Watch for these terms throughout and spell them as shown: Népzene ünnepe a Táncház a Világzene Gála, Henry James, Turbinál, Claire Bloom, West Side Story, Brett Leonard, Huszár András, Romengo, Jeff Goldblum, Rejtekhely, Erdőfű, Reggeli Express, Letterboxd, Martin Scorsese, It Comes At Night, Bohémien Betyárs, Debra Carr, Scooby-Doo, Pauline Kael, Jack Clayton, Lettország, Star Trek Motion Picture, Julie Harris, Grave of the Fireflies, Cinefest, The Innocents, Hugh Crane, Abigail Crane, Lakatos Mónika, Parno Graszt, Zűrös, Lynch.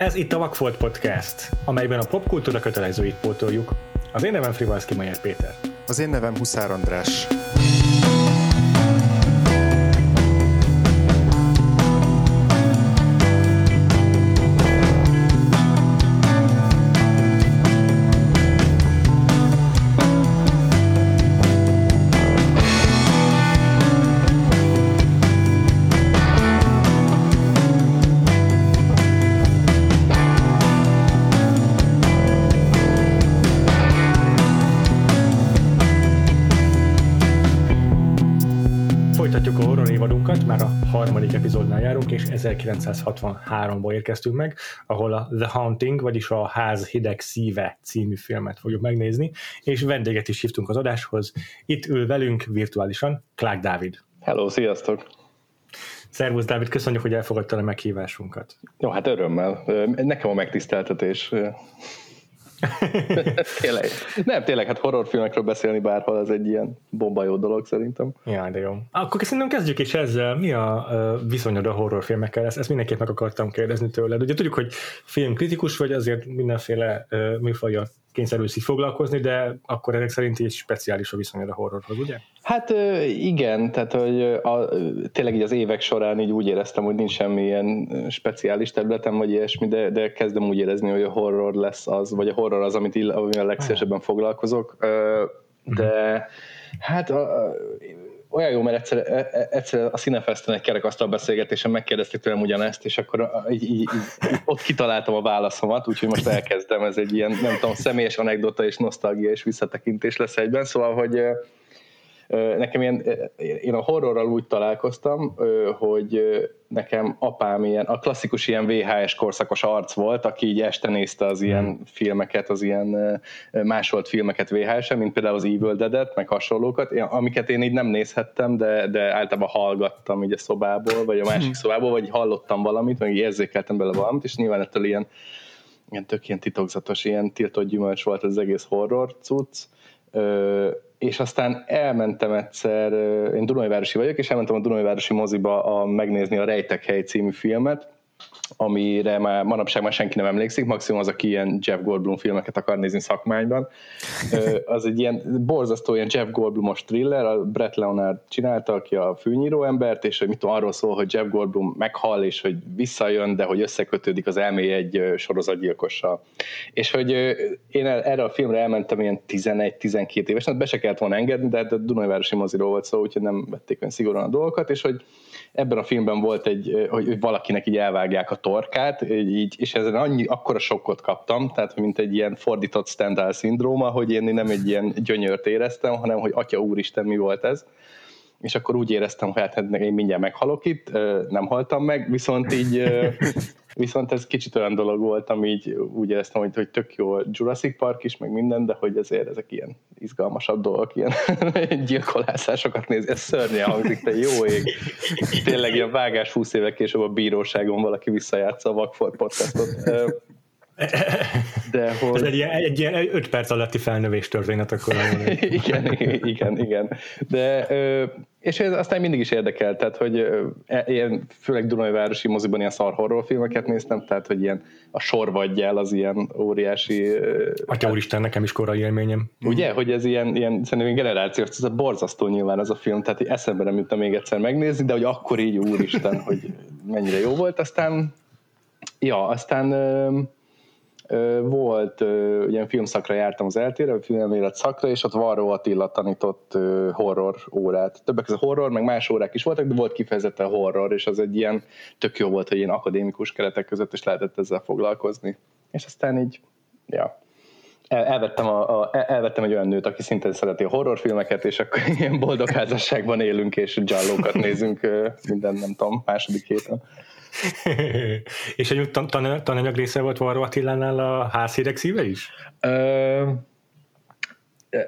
Ez itt a Vakfolt Podcast, amelyben a popkultúra kötelezőit pótoljuk. Az én nevem Frivaldszky Mayer Péter. Az én nevem Huszár András. Epizódnál járunk, és 1963-ból érkeztünk meg, ahol a The Haunting, vagyis a Ház hideg szíve című filmet fogjuk megnézni, és vendéget is hívtunk az adáshoz. Itt ül velünk virtuálisan Clark Dávid. Hello, sziasztok! Szervusz, Dávid, köszönjük, hogy elfogadtad a meghívásunkat. Jó, hát örömmel. Nekem a megtiszteltetés. Tényleg. Nem, tényleg, hát horrorfilmekről beszélni bárhol, ez egy ilyen bomba jó dolog szerintem. Ja, de jó. Akkor szerintem kezdjük is ezzel. Mi a viszonyod a horrorfilmekkel? Ezt mindenképp meg akartam kérdezni tőled. Ugye tudjuk, hogy filmkritikus vagy, azért mindenféle műfajjal kényszerülsz így foglalkozni, de akkor ezek szerint is speciális a viszonyod a horrorhoz, ugye? Hát igen, tehát hogy tényleg így az évek során így úgy éreztem, hogy nincs semmi ilyen speciális területem, vagy ilyesmi, de kezdem úgy érezni, hogy a horror lesz az, vagy a horror az, amivel legszívesebben foglalkozok. De hát olyan jó, mert egyszer a Cinefesten egy kerekasztal beszélgetésen megkérdezték tőlem ugyanezt, és akkor ott kitaláltam a válaszomat, úgyhogy most elkezdem, ez egy ilyen, nem tudom, személyes anekdota és nosztalgia és visszatekintés lesz egyben, szóval, hogy nekem én a horrorral úgy találkoztam, hogy nekem apám ilyen, a klasszikus ilyen VHS korszakos arc volt, aki így este nézte az ilyen filmeket, az ilyen másolt filmeket VHS-en, mint például az Evil Dead-et, meg hasonlókat, amiket én így nem nézhettem, de általában hallgattam így a szobából, vagy a másik szobából, vagy hallottam valamit, meg így érzékeltem bele valamit, és nyilván ettől ilyen tök ilyen titokzatos, ilyen tiltott gyümölcs volt az egész horror cucc. És aztán elmentem egyszer, én Dunajvárosi vagyok, és elmentem a Dunajvárosi moziba megnézni a Rejtekhely című filmet, amire már manapság már senki nem emlékszik, maximum az, aki ilyen Jeff Goldblum filmeket akar nézni szakmányban. Az egy ilyen borzasztó ilyen Jeff Goldblumos thriller, a Brett Leonard csinálta, aki a fűnyíró embert, és hogy mit tudom, arról szól, hogy Jeff Goldblum meghal, és hogy visszajön, de hogy összekötődik az elméje egy sorozatgyilkossal. És hogy én erre a filmre elmentem ilyen 11-12 évesen, be se kellett volna engedni, de a Dunajvárosi moziról volt szó, úgyhogy nem vették olyan szigorúan a dolgokat, és hogy ebben a filmben volt egy, hogy valakinek így elvágják a torkát, így, és ezen akkora sokkot kaptam, tehát mint egy ilyen fordított Stendhal szindróma, hogy én nem egy ilyen gyönyört éreztem, hanem hogy atya úristen, mi volt ez. És akkor úgy éreztem, hogy hát én mindjárt meghalok itt, nem haltam meg, viszont ez kicsit olyan dolog volt, ami így úgy éreztem, hogy tök jó Jurassic Park is, meg minden, de hogy ezért ezek ilyen izgalmasabb dolgok, ilyen gyilkolászásokat nézni, ez szörnyen hangzik, de jó ég. Tényleg ilyen vágás 20 évek később a bíróságon valaki visszajátsza a Vakfolt Podcastot. De hogy... Ez egy ilyen 5 perc alatti felnövés történet akkor. igen. De, és ez aztán mindig is érdekelt, tehát, hogy ilyen, főleg Dunajvárosi moziban ilyen szar horrorfilmeket néztem, tehát, hogy ilyen a Sor vagy el az ilyen óriási... Atya úristen, nekem is korai élményem. Ugye, hogy ez ilyen szerintem generációs, ez a borzasztó nyilván ez a film, tehát eszembe nem jutna még egyszer megnézni, de hogy akkor így úristen, hogy mennyire jó volt, aztán volt, ilyen filmszakra jártam az eltére, filmélet szakra, és ott Varró Attila tanított horror órát. Többek között horror, meg más órák is voltak, de volt kifejezetten horror, és az egy ilyen tök jó volt, hogy ilyen akadémikus keretek között is lehetett ezzel foglalkozni. És aztán így, elvettem egy olyan nőt, aki szintén szereti a horrorfilmeket, és akkor ilyen boldog házasságban élünk, és giallókat nézünk minden, nem tudom, második héten. És egy tananyag része volt Varró Attilánál a Ház hideg szíve is?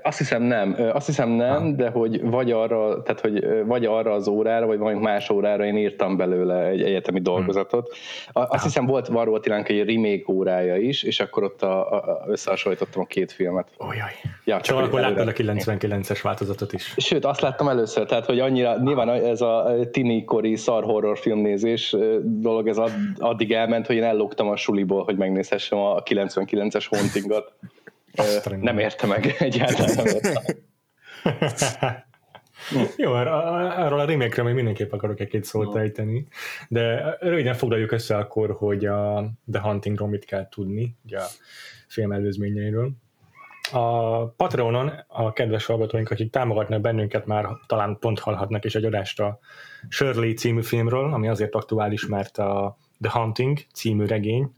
Azt hiszem nem, de hogy vagy arra az órára, vagy valami más órára én írtam belőle egy egyetemi dolgozatot. Azt hiszem volt Varró Attilánk egy remake órája is, és akkor ott összehasonlítottam a két filmet. Ójaj. Ja, csak szóval akkor láttad a 99-es változatot is. Sőt, azt láttam először, tehát hogy annyira, nyilván ez a tinikori szar horror filmnézés dolog, ez addig elment, hogy én elloptam a suliból, hogy megnézhessem a 99-es Hauntingot. Nem érte meg, egyáltalán nem érte. Jó, arról a remake-re még mindenképp akarok egy-két szót ejteni, de röviden foglaljuk össze akkor, hogy a The Hauntingról mit kell tudni, ugye a film előzményeiről. A Patreonon a kedves hallgatóink, akik támogatnak bennünket, már talán pont hallhatnak is egy adást a Shirley című filmről, ami azért aktuális, mert a The Haunting című regény,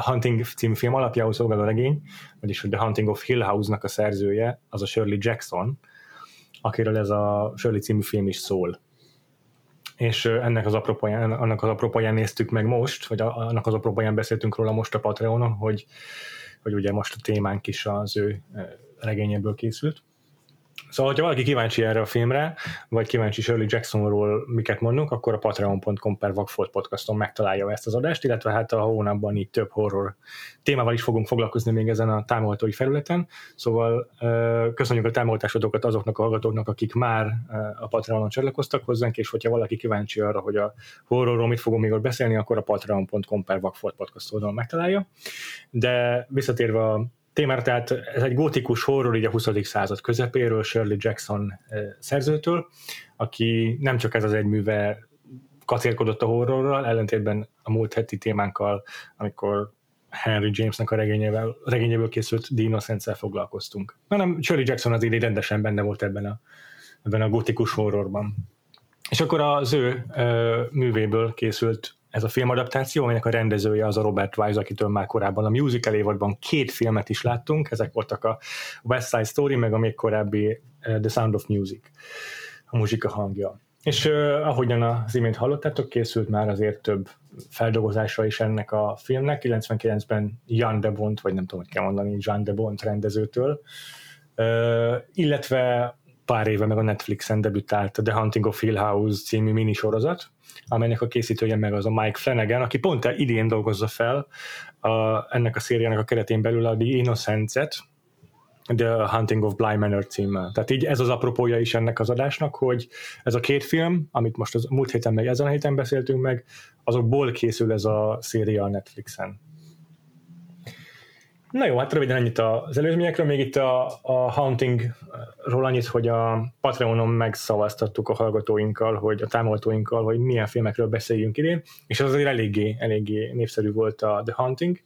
Haunting című film alapjául szolgáló regény, vagyis The Haunting of Hill House-nak a szerzője, az a Shirley Jackson, akiről ez a Shirley című film is szól. És annak az apropóján néztük meg most, vagy annak az apropóján beszéltünk róla most a Patreonon, hogy ugye most a témánk is az ő regényéből készült. Szóval, ha valaki kíváncsi erre a filmre, vagy kíváncsi Shirley Jacksonról miket mondunk, akkor a patreon.com/vakfoltpodcaston megtalálja ezt az adást, illetve hát a hónapban így több horror témával is fogunk foglalkozni még ezen a támogatói felületen. Szóval köszönjük a támogatásodokat azoknak a hallgatóknak, akik már a Patreonon csatlakoztak hozzánk, és hogyha valaki kíváncsi arra, hogy a horrorról mit fogunk még ott beszélni, akkor a patreon.com/vakfoltpodcast oldalon megtalálja. De visszatérve a témára, tehát ez egy gótikus horror így a 20. század közepéről, Shirley Jackson szerzőtől, aki nem csak ez az egy műve kacérkodott a horrorral, ellentétben a múlt heti témánkkal, amikor Henry Jamesnek a regényéből készült The Innocents-szel foglalkoztunk. Hanem Shirley Jackson az így rendesen benne volt ebben a gótikus horrorban. És akkor az ő művéből készült ez a filmadaptáció, aminek a rendezője az a Robert Wise, akitől már korábban a musical évadban 2 filmet is láttunk, ezek voltak a West Side Story, meg a még korábbi The Sound of Music, a muzsika hangja. És ahogyan az imént hallottátok, készült már azért több feldolgozása is ennek a filmnek, 99-ben Jan de Bont, vagy nem tudom, hogy kell mondani, Jan de Bont rendezőtől, illetve pár éve meg a Netflixen debütált a The Haunting of Hill House című minisorozat, amelynek a készítője meg az a Mike Flanagan, aki pont idén dolgozza fel ennek a szériának a keretén belül a The Innocents-et, The Haunting of Bly Manor címmel. Tehát így ez az apropója is ennek az adásnak, hogy ez a 2 film, amit most az múlt héten meg ezen a héten beszéltünk meg, azokból készül ez a széria a Netflixen. Na jó, hát röviden ennyit az előzményekről, még itt a Hauntingról annyit, hogy a Patreonon megszavaztattuk a hallgatóinkkal, hogy a támogatóinkkal, hogy milyen filmekről beszéljünk idén, és az azért eléggé népszerű volt a The Haunting.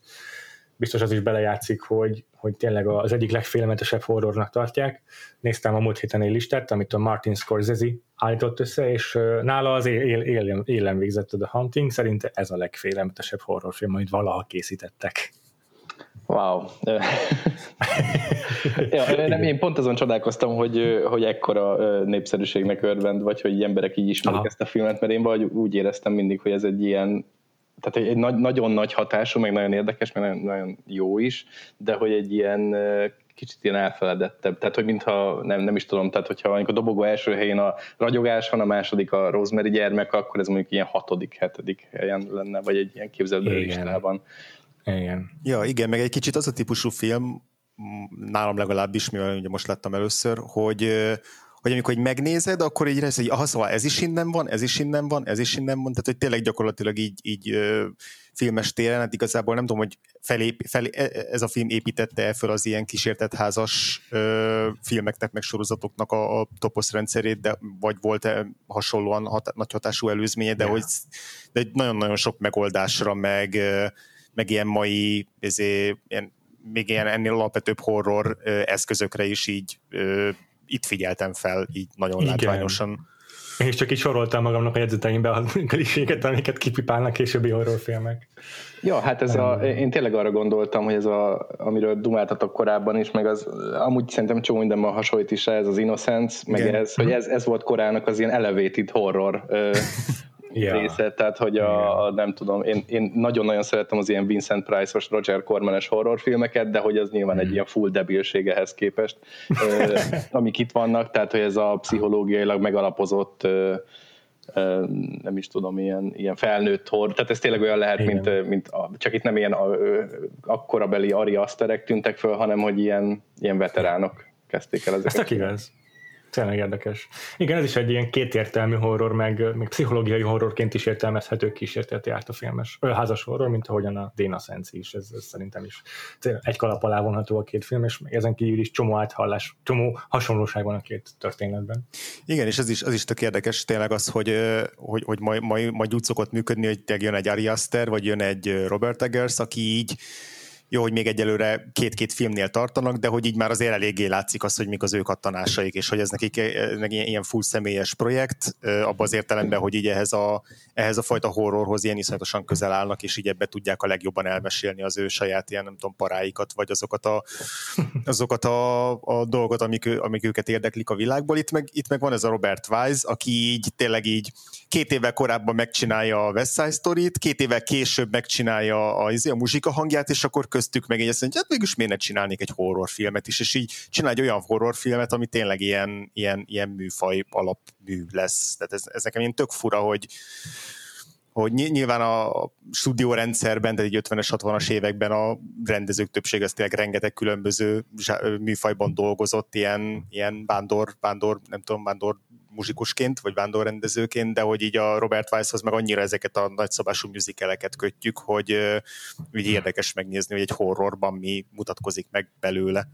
Biztos az is belejátszik, hogy tényleg az egyik legfélelmetesebb horrornak tartják. Néztem a múlt héten egy listát, amit a Martin Scorsese állított össze, és nála az élen végzett a The Haunting, szerinte ez a legfélelmetesebb horrorfilm, amit valaha készítettek. Wow. Ja, nem, én pont azon csodálkoztam, hogy ekkora népszerűségnek örvend, vagy hogy emberek így ismerik ezt a filmet, mert én valahogy úgy éreztem mindig, hogy ez egy ilyen, tehát egy nagyon nagy hatású, meg nagyon érdekes, meg nagyon jó is, de hogy egy ilyen kicsit ilyen elfeledettebb, tehát hogy mintha nem is tudom, tehát hogyha a dobogó első helyén a ragyogás van, a második a Rosemary gyermek, akkor ez mondjuk ilyen 6.-7. helyen lenne, vagy egy ilyen képzelő listában. Igen. Ja, igen, meg egy kicsit az a típusú film, nálam legalábbis, mivel ugye most láttam először, hogy amikor megnézed, akkor így lesz, hogy szóval ez is innen van, tehát hogy tényleg gyakorlatilag így filmes téren, hát igazából nem tudom, hogy ez a film építette föl az ilyen kísértetházas filmeknek, meg sorozatoknak a toposz rendszerét, de vagy volt-e hasonlóan nagy hatású előzménye, de hogy de nagyon-nagyon sok megoldásra, meg ilyen mai, még ilyen ennél alapvetőbb horror eszközökre is így itt figyeltem fel, így nagyon látványosan. Én is csak így soroltam magamnak a jegyzeteimbe a kliséket, amiket kipipálnak későbbi horrorfilmek. Ja, hát én tényleg arra gondoltam, hogy amiről dumáltatok korábban is, meg az, amúgy szerintem csomó mindenben hasonlít is, ez az Innocence, meg ez volt korának az ilyen elevated horror része, tehát hogy a nem tudom, én nagyon-nagyon szeretem az ilyen Vincent Price-os, Roger Corman-es horrorfilmeket, de hogy az nyilván egy ilyen full debilség ehhez képest, amik itt vannak, tehát hogy ez a pszichológiailag megalapozott nem is tudom, ilyen felnőtt horror, tehát ez tényleg olyan lehet, mint csak itt nem ilyen akkorabeli Ari Asterek tűntek föl, hanem hogy ilyen veteránok kezdték el ezeket. Ez tök igaz. Tényleg érdekes. Igen, ez is egy ilyen kétértelmű horror, meg pszichológiai horrorként is értelmezhető kísérteti ártafilmes, házas horror, mint ahogyan a The Innocents is, ez szerintem is egy kalap alá vonható a két film, és ezen kívül is csomó hasonlóság van a két történetben. Igen, és az is tök érdekes tényleg az, hogy majd úgy szokott működni, hogy jön egy Ari Aster, vagy jön egy Robert Eggers, aki így jó, hogy még egyelőre két-két filmnél tartanak, de hogy így már azért eléggé látszik az, hogy mik az ő kattanásaik, és hogy ez nekik ilyen full személyes projekt, abban az értelemben, hogy így ehhez a fajta horrorhoz ilyen iszonyatosan közel állnak, és így ebbe tudják a legjobban elmesélni az ő saját ilyen, nem tudom, paráikat, vagy azokat a dolgot, amik őket érdeklik a világból. Itt meg van ez a Robert Wise, aki így tényleg így 2 évvel korábban megcsinálja a West Side Story-t, 2 évvel később megcsinálja a muzsika hangját, és akkor köztük meg így azt mondja, hogy mégis miért ne csinálnék egy horrorfilmet is, és így csinálj olyan horrorfilmet, ami tényleg ilyen műfaj alapmű lesz. Tehát ez nekem ilyen tök fura, hogy nyilván a stúdiórendszerben, tehát egy 50-es, 60-as években a rendezők többsége az tényleg rengeteg különböző műfajban dolgozott, ilyen vándor muzsikusként, vagy vándorrendezőként, de hogy így a Robert Wisehoz meg annyira ezeket a nagyszabású musicaleket kötjük, hogy úgy érdekes megnézni, hogy egy horrorban mi mutatkozik meg belőle.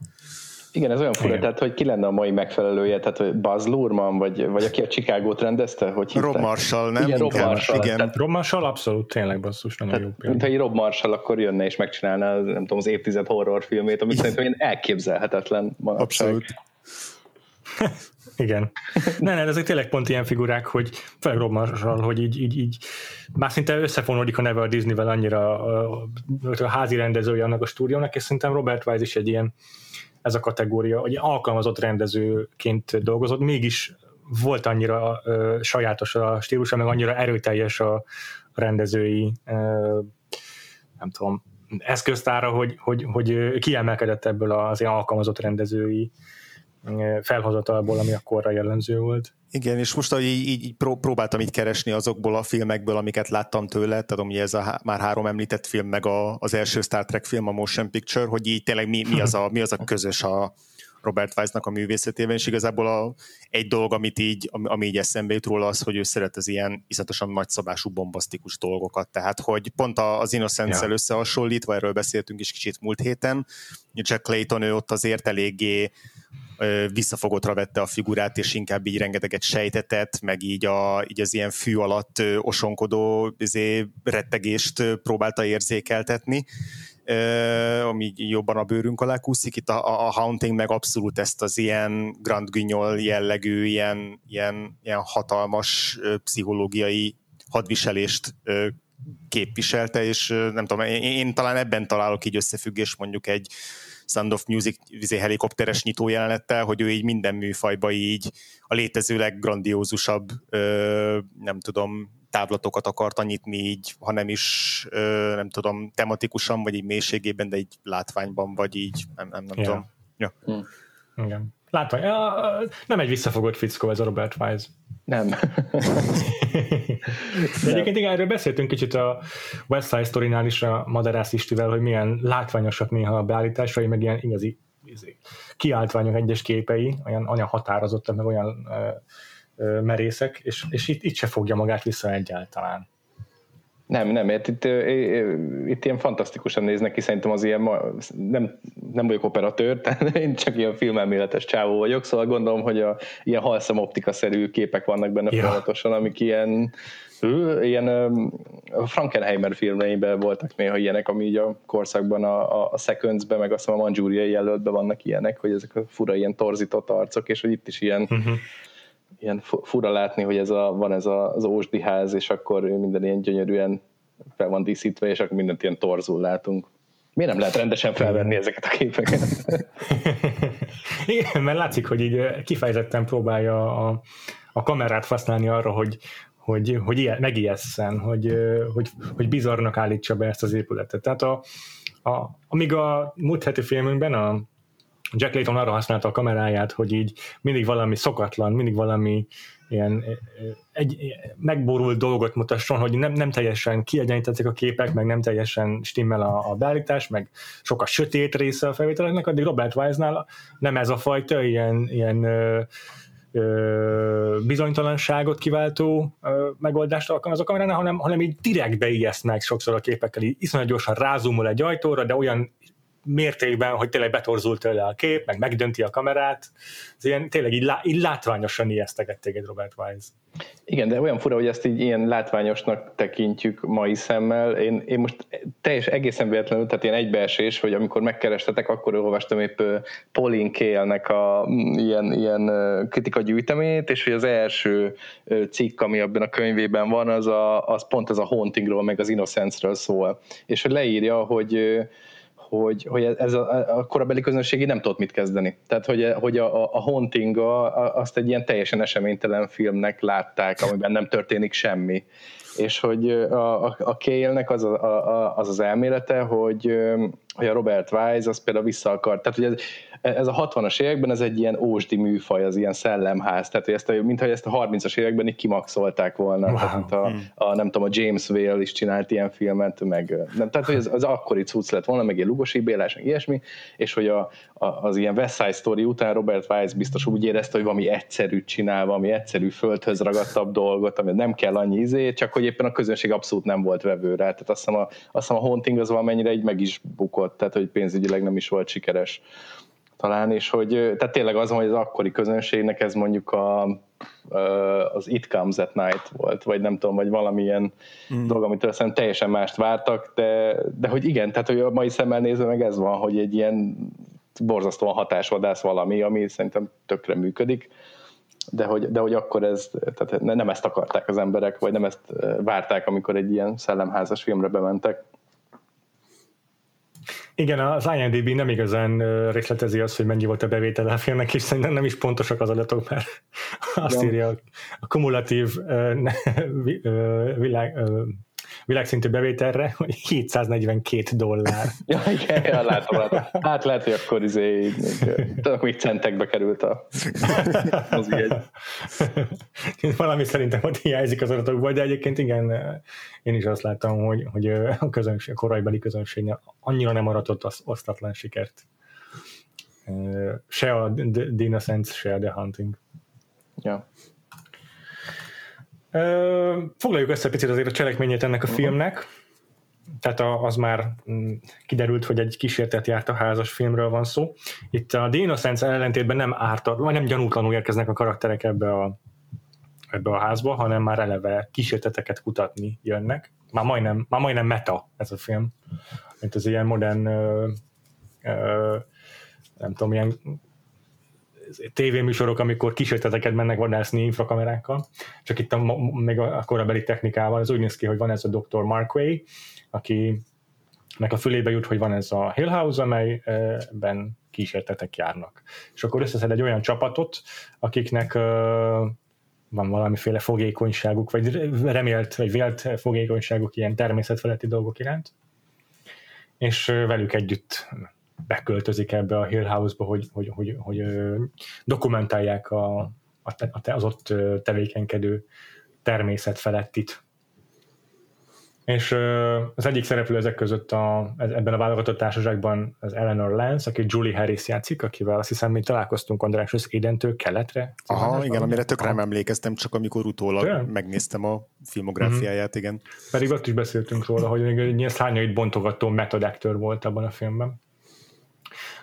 Igen, ez olyan fura, tehát hogy ki lenne a mai megfelelője, tehát hogy Baz Luhrmann, vagy aki a Chicagót rendezte? Hogy Rob Marshall, nem? Igen, Rob Marshall. Igen. Rob Marshall abszolút tényleg basszus, nagyon jó példa. Mint ha Rob Marshall akkor jönne és megcsinálna, nem tudom, az évtized horrorfilmét, amit szerintem ilyen elképzelhetetlen manapság. Abszolút. Igen. Nem, ezek tényleg pont ilyen figurák, hogy főleg Rob Marshall, hogy így már szinte összefonódik a neve a Disney-vel, annyira a házi rendezője annak a stúdiónak, és szerintem Robert Wise is egy ilyen, ez a kategória, hogy alkalmazott rendezőként dolgozott, mégis volt annyira sajátos a stílusa, meg annyira erőteljes a rendezői nem tudom, eszköztára, hogy kiemelkedett ebből az ilyen alkalmazott rendezői felhozatalból, ami akkorra jellemző volt. Igen, és most így próbáltam így keresni azokból a filmekből, amiket láttam tőle, tehát ugye ez a már 3 említett film, meg az első Star Trek film, a Motion Picture, hogy így tényleg mi az a közös a Robert Wise-nak a művészetében, és igazából egy dolog, ami így eszembe jut róla, az, hogy ő szeret az ilyen iszatosan nagyszabású, bombasztikus dolgokat. Tehát, hogy pont az Innocence-el összehasonlítva, erről beszéltünk is kicsit múlt héten, Jack Clayton, ő ott azért eléggé visszafogottra vette a figurát, és inkább így rengeteget sejtetett, meg így az ilyen fű alatt osonkodó rettegést próbálta érzékeltetni, ami jobban a bőrünk alá kúszik. Itt a Haunting meg abszolút ezt az ilyen Grand Guignol jellegű, ilyen hatalmas pszichológiai hadviselést képviselte, és nem tudom, én talán ebben találok így összefüggés mondjuk egy Sound of Music helikopteres nyitó jelenettel, hogy ő így minden műfajba így a létezőleg grandiózusabb nem tudom, táblatokat akarta nyitni így, ha nem is nem tudom, tematikusan, vagy így mélységében, de így látványban, vagy így nem tudom. Ja. Igen. Látvány. Nem egy visszafogott fickó ez a Robert Wise. Nem. De egyébként igen, erről beszéltünk kicsit a West Side Story-nál is a Madarász Istivel, hogy milyen látványosak néha a beállításai, meg ilyen igazi kiáltványok egyes képei, olyan határozottak, meg olyan merészek, és itt se fogja magát vissza egyáltalán. Nem, itt ilyen fantasztikusan néznek ki, szerintem az ilyen, nem vagyok operatőr, tehát én csak ilyen filmelméletes csávó vagyok, szóval gondolom, hogy ilyen halszem optikaszerű képek vannak benne folyamatosan, amik ilyen Frankenheimer filmeiben voltak néha ilyenek, ami így a korszakban a Seconds-ben, meg azt hiszem a Mandzsúriai Jelöltben vannak ilyenek, hogy ezek a fura ilyen torzított arcok, és hogy itt is ilyen ilyen fura látni, hogy van ez az Ósdi ház, és akkor minden ilyen gyönyörűen fel van díszítve, és akkor mindent ilyen torzul látunk. Miért nem lehet rendesen felvenni ezeket a képeket? Igen, mert látszik, hogy így kifejezetten próbálja a kamerát használni arra, hogy hogy megijesszen, hogy bizarrnak állítsa be ezt az épületet. Tehát amíg a múlt heti filmünkben a Jack Layton arra használta a kameráját, hogy így mindig valami szokatlan, mindig valami ilyen egy megborult dolgot mutasson, hogy nem teljesen kiegyenlítettek a képek, meg nem teljesen stimmel a beállítás, meg sok a sötét része a felvételeknek, addig Robert Wise-nál nem ez a fajta ilyen bizonytalanságot kiváltó megoldást alkalmaz a kameránál, hanem így direkt beijesznek sokszor a képekkel, így iszonyat gyorsan rázumol egy ajtóra, de olyan mértékben, hogy tényleg betorzult tőle a kép, meg megdönti a kamerát. Ez ilyen, tényleg így látványosan ijesztegett téged Robert Wise. Igen, de olyan fura, hogy ezt így ilyen látványosnak tekintjük mai szemmel. Én most egészen véletlenül, tehát ilyen egybeesés, hogy amikor megkerestetek, akkor olvastam épp Pauline Kael-nek a ilyen kritikagyűjtemét, és hogy az első cikk, ami abban a könyvében van, az pont ez a Hauntingról, meg az Innocence-ről szól. És hogy leírja, hogy ez a korabeli közönség nem tudott mit kezdeni. Tehát, hogy a Haunting azt egy ilyen teljesen eseménytelen filmnek látták, amiben nem történik semmi. És hogy a Kaelnek az elmélete, hogy a Robert Wise az például vissza akart. Tehát, hogy ez a 60-as években ez egy ilyen ósdi műfaj, az ilyen szellemház. Tehát, hogy mintha ezt a 30-as években így kimaxolták volna. Wow. Tehát, nem tudom, a James Whale is csinált ilyen filmet, meg nem. Tehát, hogy az akkori cucc lett volna, meg ilyen Lugosi Bélás, meg ilyesmi, és hogy az ilyen West Side Story után Robert Wise biztos úgy érezte, hogy valami egyszerűt csinál, valami egyszerű földhöz ragadtabb dolgot, amit nem kell annyi izé, csak hogy éppen a közönség abszolút nem volt vevő rá. Tehát azt hiszem a Haunting az valamennyire így meg is bukott, tehát hogy pénzügyileg nem is volt sikeres talán, és hogy tehát tényleg az, hogy az akkori közönségnek ez mondjuk az It Comes at Night volt, vagy nem tudom, vagy valamilyen dolog, amitől szerintem teljesen mást vártak, de hogy igen, tehát hogy a mai szemmel nézve meg ez van, hogy egy ilyen borzasztóan hatásvadász valami, ami szerintem tökre működik, de hogy akkor ez, tehát nem ezt akarták az emberek, vagy nem ezt várták, amikor egy ilyen szellemházas filmre bementek. Igen, az IMDb nem igazán részletezi azt, hogy mennyi volt a bevétele a filmnek, és szerintem nem is pontosak az adatok, mert azt írja a kumulatív világszintű bevételre, hogy $742. Ja, igen, látom. Hát lehet, hogy akkor még centekbe került az ügy. Valami szerintem ott hiányzik az adatokból, de egyébként igen, én is azt láttam, hogy a korabeli közönségnél annyira nem aratott az osztatlan sikert. Se a The Innocents, se a The Haunting. Ja. Foglaljuk össze picit azért a cselekményét ennek a filmnek. Tehát az már kiderült, hogy egy kísértet járt a házas filmről van szó. Itt a The Innocents ellentétben nem vagy nem gyanútlanul érkeznek a karakterek ebbe a házba, hanem már eleve kísérteteket kutatni jönnek. Már majdnem meta ez a film. Mint az ilyen modern nem tudom, ilyen tévéműsorok, amikor kísérteteket mennek vadászni infrakamerákkal, csak itt még a korabeli technikával, az úgy néz ki, hogy van ez a Dr. Markway, akinek a fülébe jut, hogy van ez a Hill House, amelyben kísértetek járnak. És akkor összeszed egy olyan csapatot, akiknek van valamiféle fogékonyságuk, vagy remélt, vagy vélt fogékonyságuk ilyen természetfeletti dolgok iránt, és velük együtt beköltözik ebbe a Hill House-ba, hogy dokumentálják az ott tevékenykedő természetfelettit. És az egyik szereplő ezek között ebben a válogatott társaságban az Eleanor Lance, aki Julie Harris játszik, akivel azt hiszem, mi találkoztunk András az Édentől keletre. Aha, igen, amire tökre nem emlékeztem, csak amikor utólag megnéztem a filmográfiáját, igen. Pedig ott is beszéltünk róla, hogy még egy ilyen szárnyait bontogató method actor volt abban a filmben.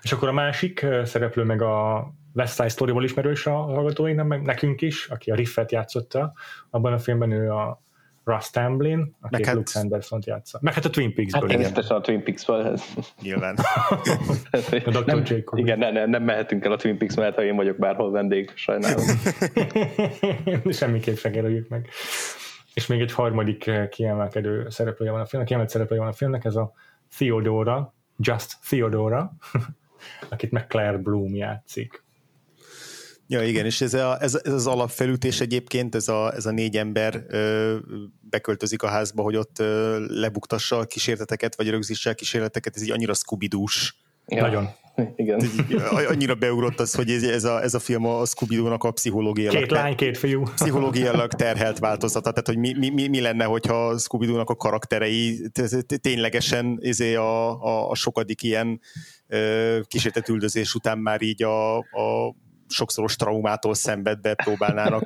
És akkor a másik szereplő meg a West Side Story-ból ismerős a hallgatóinknak, meg nekünk is, aki a Riffet játszotta, abban a filmben ő a Russ Tamblyn, aki Luke Andersont játsza. Meg hát a Twin Peaks-ből. Hát biztosan a Twin Peaks-ből. Nyilván. Igen, nem mehetünk el a Twin Peaks mellett, ha én vagyok bárhol vendég, sajnálom. Semmiképp se kerüljük meg. És még egy harmadik kiemelkedő szereplője van a filmnek, ez a Theodora, Theodora, akit meg Claire Bloom játszik. Ja, igen, és ez az alapfelütés egyébként, ez a négy ember beköltözik a házba, hogy ott lebuktassa a kísérleteket, vagy rögzítse a kísérleteket, ez így annyira Scooby-Doo-s. Ja. Nagyon. Igen. Annyira beugrott az, hogy ez a film a Scooby-Doo-nak a pszichológiailag... Két lány, két fiú. Pszichológiailag terhelt változata. Tehát, hogy mi lenne, hogyha Scooby-Doo-nak a karakterei ténylegesen a sokadik ilyen kísértett üldözés után már így a sokszoros traumától szenvedve próbálnának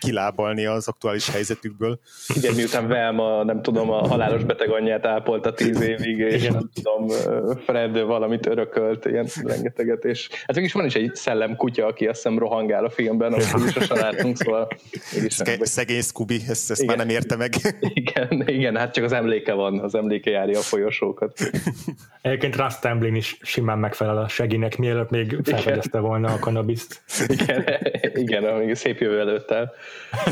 kilábalni az aktuális helyzetükből. Igen, miután Velma, nem tudom, a halálos beteg anyját ápolta 10 évig, és nem tudom, Fred valamit örökölt, ilyen rengeteget, és hát mégis van is egy szellemkutya, aki azt hiszem rohangál a filmben, amit is sosem látunk, szóval szegény Scooby, ezt már nem érte meg. Igen, hát csak az emléke van, az emléke járja a folyosókat. Egyébként Russ Tamblyn is simán megfelel a segének, mielőtt még felfedezte volna a kanabis. Igen, amíg szép jövő előtt áll.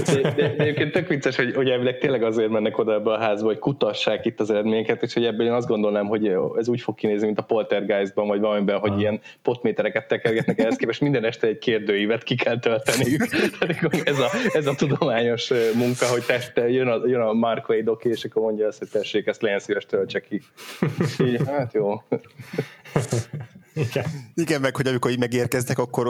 De egyébként tök vicces, hogy elvileg tényleg azért mennek oda ebbe a házba, hogy kutassák itt az eredményeket, és hogy ebből én azt gondolnám, hogy ez úgy fog kinézni, mint a Poltergeistban, vagy valamiben, hogy ilyen potmétereket tekergetnek, ehhez képest minden este egy kérdőívet ki kell tölteniük. Ez a tudományos munka, hogy teste, jön a Mark Wade doki, és akkor mondja azt, hogy tessék, ezt legyen szíves, töltse ki. Így, hát jó. Igen, meg hogy amikor így megérkeznek, akkor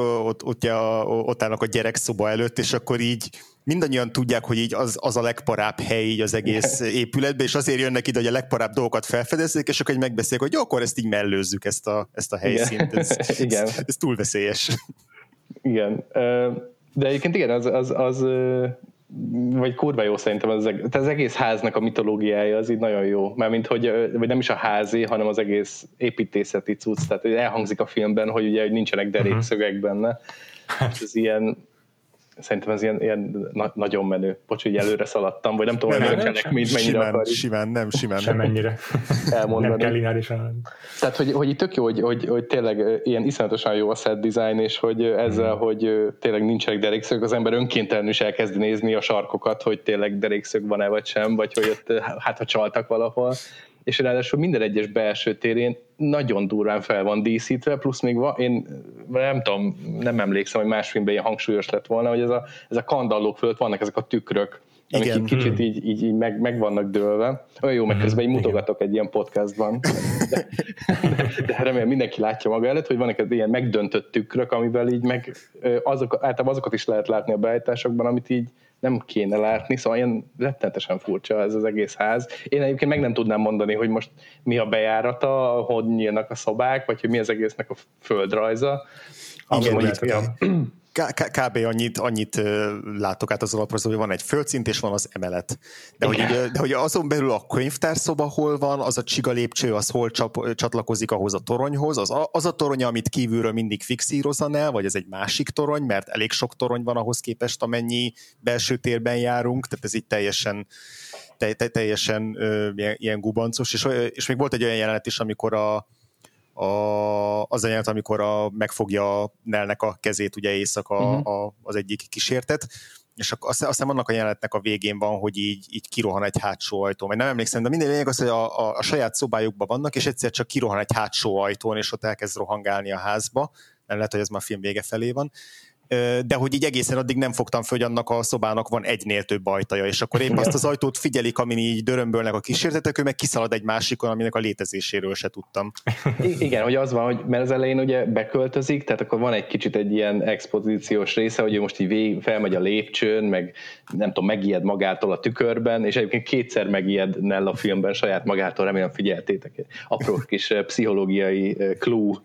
ott állnak a gyerekszoba előtt, és akkor így mindannyian tudják, hogy így az a legparább hely így az egész épületben, és azért jönnek ide, hogy a legparább dolgokat felfedezzék, és akkor így megbeszéljük, hogy jó, akkor ezt így mellőzzük, ezt a helyszínt. Ez túl veszélyes. Igen. De egyébként igen, az vagy kurva jó szerintem az egész háznak a mitológiája, az így nagyon jó. Mármint, hogy vagy nem is a házi, hanem az egész építészeti cucc. Tehát elhangzik a filmben, hogy ugye hogy nincsenek derékszögek benne. És ez ilyen, szerintem ez ilyen nagyon menő. Bocs, hogy előre szaladtam, vagy nem tudom, hogy önöknek mennyire akarjuk. Simán. Semennyire. Elmondani. Nem kell lineárisan. Tehát, hogy itt tök jó, hogy tényleg ilyen iszonyatosan jó a set design, és hogy ezzel, hogy tényleg nincsenek derékszög, az ember önkéntelenül is elkezdi nézni a sarkokat, hogy tényleg derékszög van-e vagy sem, vagy hogy ott, hát ha csaltak valahol. És ráadásul minden egyes belső térén nagyon durván fel van díszítve, plusz még én nem tudom, nem emlékszem, hogy más filmben ilyen hangsúlyos lett volna, hogy ez a kandallók fölött vannak ezek a tükrök, amik igen. Kicsit így meg vannak dőlve. Olyan jó, meg közben így mutogatok egy ilyen podcastban. De remélem mindenki látja maga előtt, hogy vannak ilyen megdöntött tükrök, amivel így meg általában azokat is lehet látni a beállításokban, amit így nem kéne látni, szóval ilyen rettentesen furcsa ez az egész ház. Én egyébként meg nem tudnám mondani, hogy most mi a bejárata, hogy nyílnak a szobák, vagy hogy mi az egésznek a földrajza. Igen, kb. annyit látok át az alapról, hogy van egy földszint, és van az emelet. De hogy azon belül a könyvtárszoba hol van, az a csiga lépcső, az hol csatlakozik ahhoz a toronyhoz, az a torony, amit kívülről mindig fixírozanál, vagy ez egy másik torony, mert elég sok torony van ahhoz képest, amennyi belső térben járunk, tehát ez itt teljesen ilyen gubancos, és még volt egy olyan jelenet is, amikor az anyát, amikor megfogja Nellnek a kezét, ugye éjszaka az egyik kísértet, és azt hiszem annak a jelenetnek a végén van, hogy így kirohan egy hátsó ajtón, vagy nem emlékszem, de minden lényeg az, hogy a saját szobájukban vannak, és egyszer csak kirohan egy hátsó ajtón, és ott elkezd rohangálni a házba, nem lehet, hogy ez már film vége felé van, de hogy így egészen addig nem fogtam föl, hogy annak a szobának van egynél több ajtaja, és akkor épp azt az ajtót figyelik, amin így dörömbölnek a kísértetek, ő meg kiszalad egy másikon, aminek a létezéséről se tudtam. Igen, hogy az van, hogy mert az elején ugye beköltözik, tehát akkor van egy kicsit egy ilyen expozíciós része, hogy ő most így felmegy a lépcsőn, meg nem tudom, megijed magától a tükörben, és egyébként kétszer megijed Nell a filmben saját magától, remélem figyeltétek. Apró kis pszichológiai clue.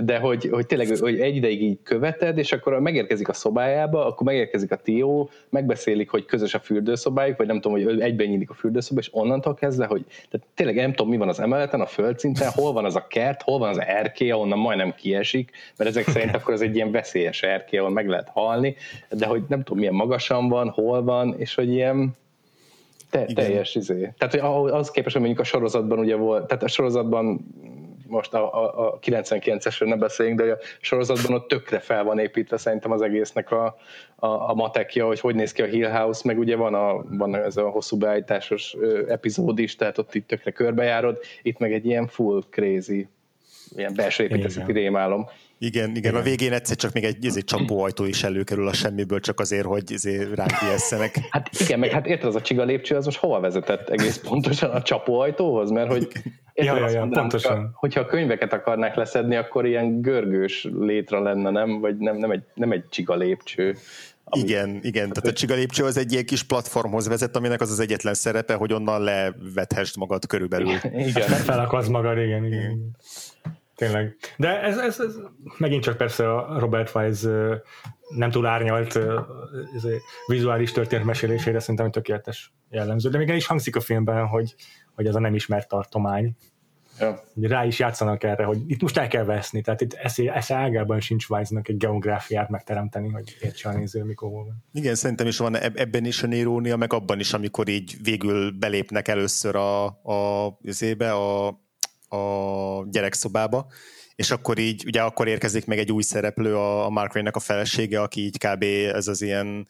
De hogy tényleg, hogy egy ideig így követed, és akkor megérkezik a szobájába, akkor megérkezik a Theo, megbeszélik, hogy közös a fürdőszobájuk, vagy nem tudom, hogy egyben nyílik a fürdőszoba, és onnantól kezdve, hogy tehát tényleg nem tudom, mi van az emeleten, a földszinten, hol van az a kert, hol van az erkély, onnan majdnem kiesik, mert ezek szerint akkor az egy ilyen veszélyes erkély, ahol meg lehet halni, de hogy nem tudom, milyen magasan van, hol van, és hogy ilyen teljes izé. Tehát, hogy az képest, hogy mondjuk a sorozatban ugye volt, tehát a sorozatban most a 99-esről ne beszéljünk, de a sorozatban ott tökre fel van építve szerintem az egésznek a matekja, hogy néz ki a Hill House, meg ugye van ez a hosszú beállításos epizód is, tehát ott itt tökre körbejárod, itt meg egy ilyen full crazy ilyen belső építészeti rémálom. Igen, a végén egyszer csak még egy csapóajtó is előkerül a semmiből, csak azért, hogy ránk ijesszenek. Hát igen, meg hát érted, az a csiga lépcső, az most hova vezetett egész pontosan a csapóajtóhoz? Mert hogy pontosan. Hogyha a könyveket akarnák leszedni, akkor ilyen görgős létre lenne, nem? Vagy nem egy csiga lépcső. Igen, tehát a csiga lépcső az egy ilyen kis platformhoz vezet, aminek az az egyetlen szerepe, hogy onnan levethessd magad körülbelül. Igen. Felakadsz magad, igen. Tényleg. De ez megint csak persze a Robert Wise nem túl árnyalt vizuális történetmesélésére szerintem tökéletes jellemző. De még el is hangzik a filmben, hogy ez a nem ismert tartomány. Ja. Rá is játszanak erre, hogy itt most el kell veszni, tehát itt esze ágában sincs Wise-nak egy geográfiát megteremteni, hogy értse a néző, mikor hol van. Igen, szerintem is van ebben is a irónia, meg abban is, amikor így végül belépnek először a gyerekszobába, és akkor így, ugye akkor érkezik meg egy új szereplő, a Mark Raynek a felesége, aki így kb. Ez az ilyen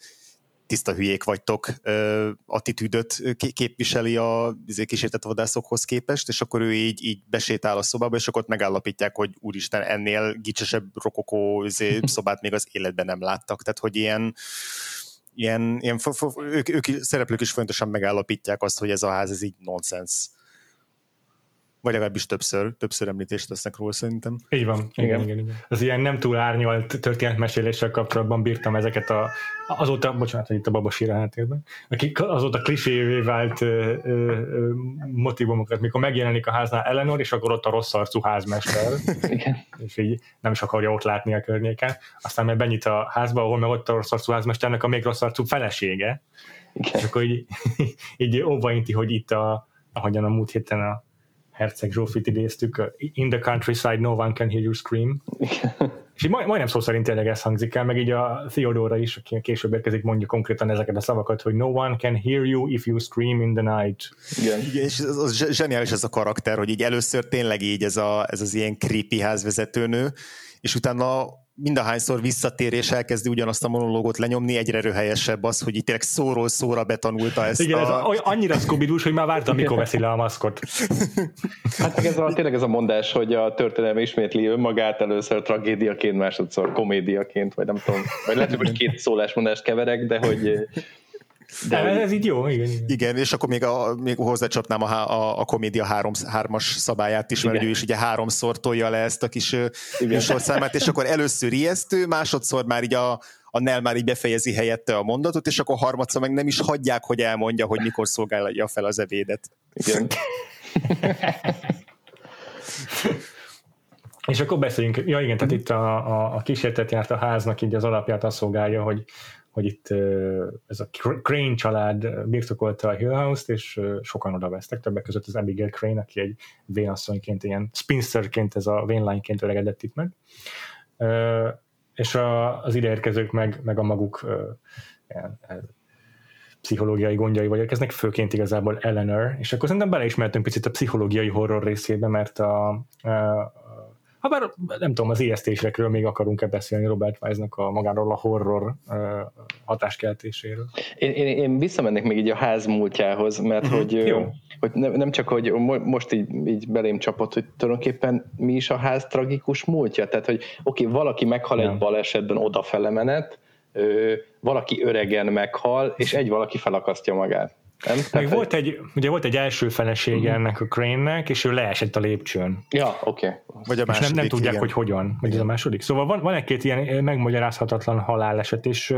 tiszta hülyék vagytok attitűdöt képviseli a kísértett vadászokhoz képest, és akkor ő így besétál a szobába, és akkor ott megállapítják, hogy úristen, ennél gicsesebb rokokó szobát még az életben nem láttak. Tehát, hogy ilyen ők szereplők is fontosan megállapítják azt, hogy ez a ház, ez így nonsens. Vagy legalábbis többször említést tesznek róla szerintem. Így van. Igen. Az ilyen nem túl árnyalt történetmeséléssel kapcsolatban bírtam ezeket azóta, bocsánat, hogy itt a babasír háttérben, akik azóta klisévé vált motivumokat, mikor megjelenik a háznál Eleanor, és akkor ott a rossz arcú házmester, és így nem is akarja ott látni a környéken. Aztán meg benyit a házba, ahol meg ott a rossz arcú házmesternek a még rossz arcú felesége. Igen. És akkor így óvainti, hogy itt ahogyan a múlt héten a Herceg Zsófit idéztük, in the countryside no one can hear you scream. És így majdnem szó szerint tényleg ez hangzik el, meg így a Theodora is, aki később érkezik, mondja konkrétan ezeket a szavakat, hogy no one can hear you if you scream in the night. Igen, és az zseniális ez a karakter, hogy így először tényleg így ez az ilyen creepy házvezetőnő, és utána mindahányszor visszatér és elkezdi ugyanazt a monológot lenyomni, egyre röhelyesebb az, hogy itt tényleg szóról szóra betanulta ezt. Igen, ez annyira Scooby-Doo, hogy már vártam, mikor veszi le a maszkot. Hát tényleg ez a mondás, hogy a történelme ismétli önmagát, először tragédiaként, másodszor komédiaként, vagy nem tudom, vagy lehet, hogy két szólásmondást keverek, de hogy... De ez így jó, igen. Igen, és akkor még hozzácsapnám a komédia hármas szabályát is, mert igen. Ő is ugye háromszor tolja le ezt a kis műsorszámát, és akkor először ijesztő, másodszor már így annál már így befejezi helyette a mondatot, és akkor harmadszor meg nem is hagyják, hogy elmondja, hogy mikor szolgálja fel az ebédet. Igen. És akkor beszéljünk, tehát itt a kísértet járt a háznak, így az alapját azt szolgálja, hogy itt ez a Crane család birtokolta a Hill House-t, és sokan oda vesztek, többek között az Abigail Crane, aki egy vénasszonyként, ilyen spinsterként, ez a vénlányként öregedett itt meg. És az ideérkezők meg a maguk pszichológiai gondjaival érkeznek, főként igazából Eleanor, és akkor szerintem beleismertünk picit a pszichológiai horror részébe, mert habár nem tudom, az ijesztésekről még akarunk-e beszélni Robert Wise-nak magáról a horror hatáskeltéséről? Én visszamennék még így a ház múltjához, mert hogy nem csak, hogy most így belém csapott, hogy tulajdonképpen mi is a ház tragikus múltja, tehát hogy valaki meghal egy balesetben odafele menet, valaki öregen meghal, és egy valaki felakasztja magát. Meg volt egy első felesége ennek a Crane-nek, és ő leesett a lépcsőn. Ja, oké. És nem tudják, hogy hogyan. Vagy ez a második. Szóval van egy-két ilyen megmagyarázhatatlan haláleset, és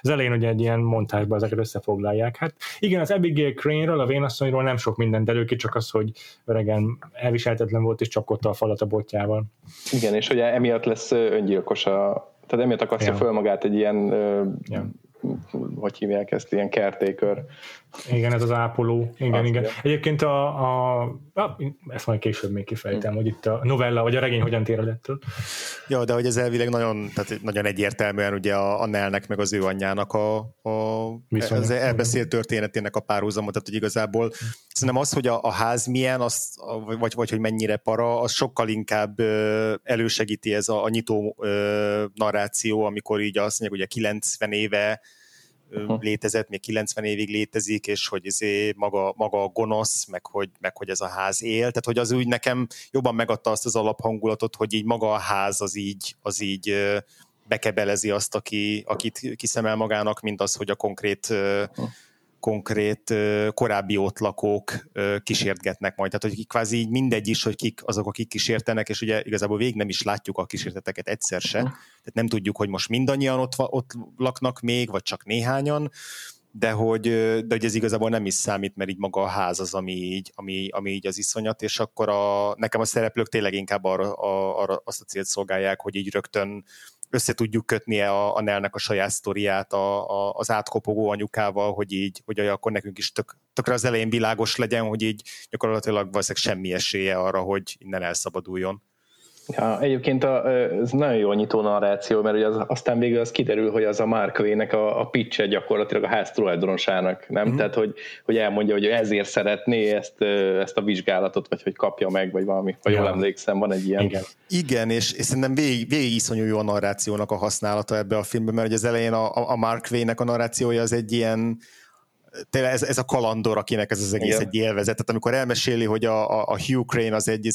az elején ugye egy ilyen montázsban ezeket összefoglalják. Hát igen, az Abigail Crane-ről, a vénasszonyról nem sok mindent derül ki, csak az, hogy öregen elviselhetetlen volt, és csapkodta a falat a botjával. Igen, és ugye emiatt lesz öngyilkos tehát emiatt akasztja föl magát egy ilyen... hogy hívják ezt, ilyen caretaker. Igen, ez az ápoló. Igen. Egyébként ezt majd később még kifejtem, hogy itt a novella, vagy a regény hogyan tér el ettől. Ja, de hogy ez elvileg nagyon egyértelműen ugye a Nellnek, meg az ő anyjának az elbeszélt történetének a párhuzama, tehát hogy igazából szerintem az, hogy a ház milyen, az, vagy hogy mennyire para, az sokkal inkább elősegíti ez a nyitó narráció, amikor így azt mondják, hogy a 90 éve létezett, még 90 évig létezik, és hogy maga a gonosz, meg hogy ez a ház él. Tehát, hogy az úgy nekem jobban megadta azt az alaphangulatot, hogy így maga a ház az így bekebelezi azt, akit kiszemel magának, mint az, hogy a konkrét korábbi ott lakók kísértgetnek majd. Tehát, hogy kvázi így mindegy is, hogy kik azok, akik kísértenek, és ugye igazából végig nem is látjuk a kísérteteket egyszer se. Tehát nem tudjuk, hogy most mindannyian ott laknak még, vagy csak néhányan, de hogy ez igazából nem is számít, mert így maga a ház az, ami így az iszonyat, és akkor nekem a szereplők tényleg inkább arra azt a célt szolgálják, hogy így rögtön össze tudjuk kötnie a Nellnek a saját sztoriát az átkopogó anyukával, hogy akkor nekünk is tökre az elején világos legyen, hogy így gyakorlatilag valószínűleg semmi esélye arra, hogy innen elszabaduljon. Ja, egyébként ez nagyon jó nyitó narráció, mert ugye aztán végül az kiderül, hogy az a Mark Raynek a pitch-e gyakorlatilag a ház tulajdonosának, nem? Mm-hmm. Tehát, hogy elmondja, hogy ezért szeretné ezt a vizsgálatot, vagy hogy kapja meg, vagy valami, ha jól emlékszem, van egy ilyen. Igen, és szerintem végig iszonyú jó a narrációnak a használata ebbe a filmben, mert az elején a Mark Raynek a narrációja az egy ilyen, tényleg ez a kalandor, akinek ez az egész egy élvezet. Tehát amikor elmeséli, hogy a Hugh Crane az egy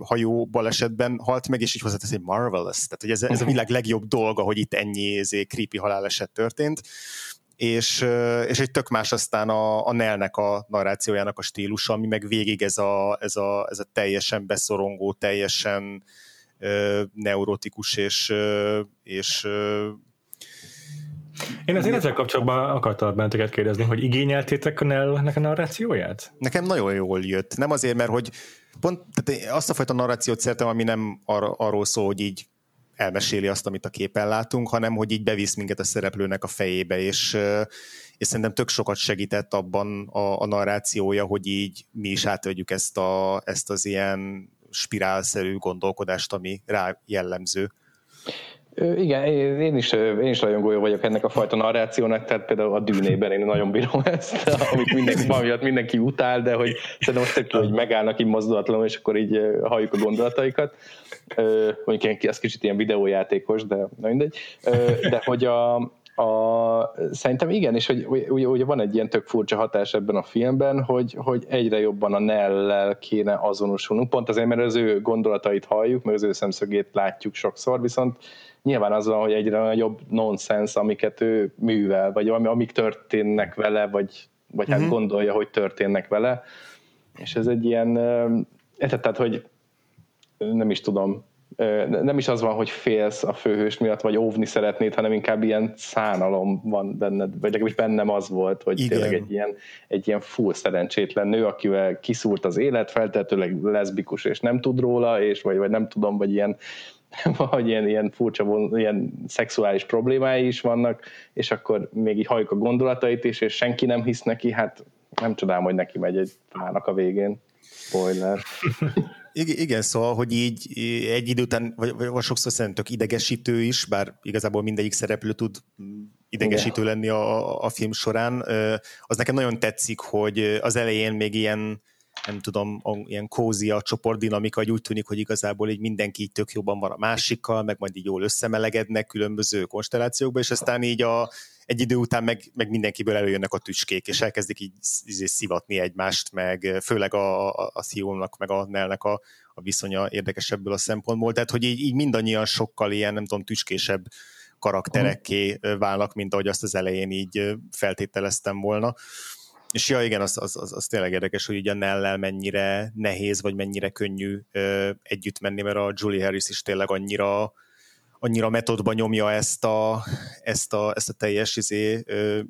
hajó balesetben halt meg, és így hozzátesz, hogy marvelous. Tehát hogy ez a világ legjobb dolga, hogy itt ennyi creepy haláleset történt. És egy tök más aztán a Nellnek a narrációjának a stílusa, ami meg végig ez a teljesen beszorongó, teljesen neurotikus és én azért ezzel kapcsolatban akartam benneteket kérdezni, hogy igényeltétek ennek a narrációját? Nekem nagyon jól jött. Nem azért, mert hogy pont tehát azt a fajta narrációt szeretem, ami nem arról szól, hogy így elmeséli azt, amit a képen látunk, hanem hogy így bevisz minket a szereplőnek a fejébe, és szerintem tök sokat segített abban a narrációja, hogy így mi is átvegyük ezt az ilyen spirálszerű gondolkodást, ami rá jellemző. Igen, én is rajongó vagyok ennek a fajta narrációnak, tehát például a Dűnében én nagyon bírom ezt, amit mindenki utál, de hogy szerintem most tök jó, hogy megállnak így mozdulatlanul, és akkor így halljuk a gondolataikat. Mondjuk ez kicsit ilyen videójátékos, de mindegy. De hogy szerintem igen, és hogy ugye van egy ilyen tök furcsa hatás ebben a filmben, hogy egyre jobban a Nell-lel kéne azonosulnunk. Pont azért, mert az ő gondolatait halljuk, meg az ő szemszögét látjuk sokszor, viszont nyilván az van, hogy egyre nagyobb nonsens, amiket ő művel, vagy amik történnek vele, vagy hát gondolja, hogy történnek vele. És ez egy ilyen, tehát, hogy nem is tudom, nem is az van, hogy félsz a főhős miatt, vagy óvni szeretnéd, hanem inkább ilyen szánalom van benned, vagy legalábbis bennem az volt, hogy igen. Tényleg egy ilyen full szerencsétlen nő, akivel kiszúrt az élet, feltehetőleg leszbikus, és nem tud róla, és vagy nem tudom, vagy ilyen furcsa, ilyen szexuális problémái is vannak, és akkor még így halljuk a gondolatait is, és senki nem hisz neki, hát nem csodálom, hogy neki megy egy fának a végén. Spoiler. Igen, szóval, hogy így egy idő után, vagy sokszor szerintem tök idegesítő is, bár igazából mindegyik szereplő tud idegesítő lenni a film során. Az nekem nagyon tetszik, hogy az elején még ilyen, nem tudom, ilyen cozy a csoportdinamika, úgy tűnik, hogy igazából így mindenki így tök jobban van a másikkal, meg majd így jól összemelegednek különböző konstellációkba, és aztán így egy idő után meg mindenkiből előjönnek a tücskék, és elkezdik így szivatni egymást, meg főleg a Theonak, meg a Nellnek a viszonya érdekes ebből a szempontból. Tehát, hogy így mindannyian sokkal ilyen, nem tudom, tücskésebb karakterekké válnak, mint ahogy azt az elején így feltételeztem volna. És ja, igen, az tényleg érdekes, hogy ugye a Nell-lel mennyire nehéz, vagy mennyire könnyű együtt menni, mert a Julie Harris is tényleg annyira metodban nyomja ezt a teljes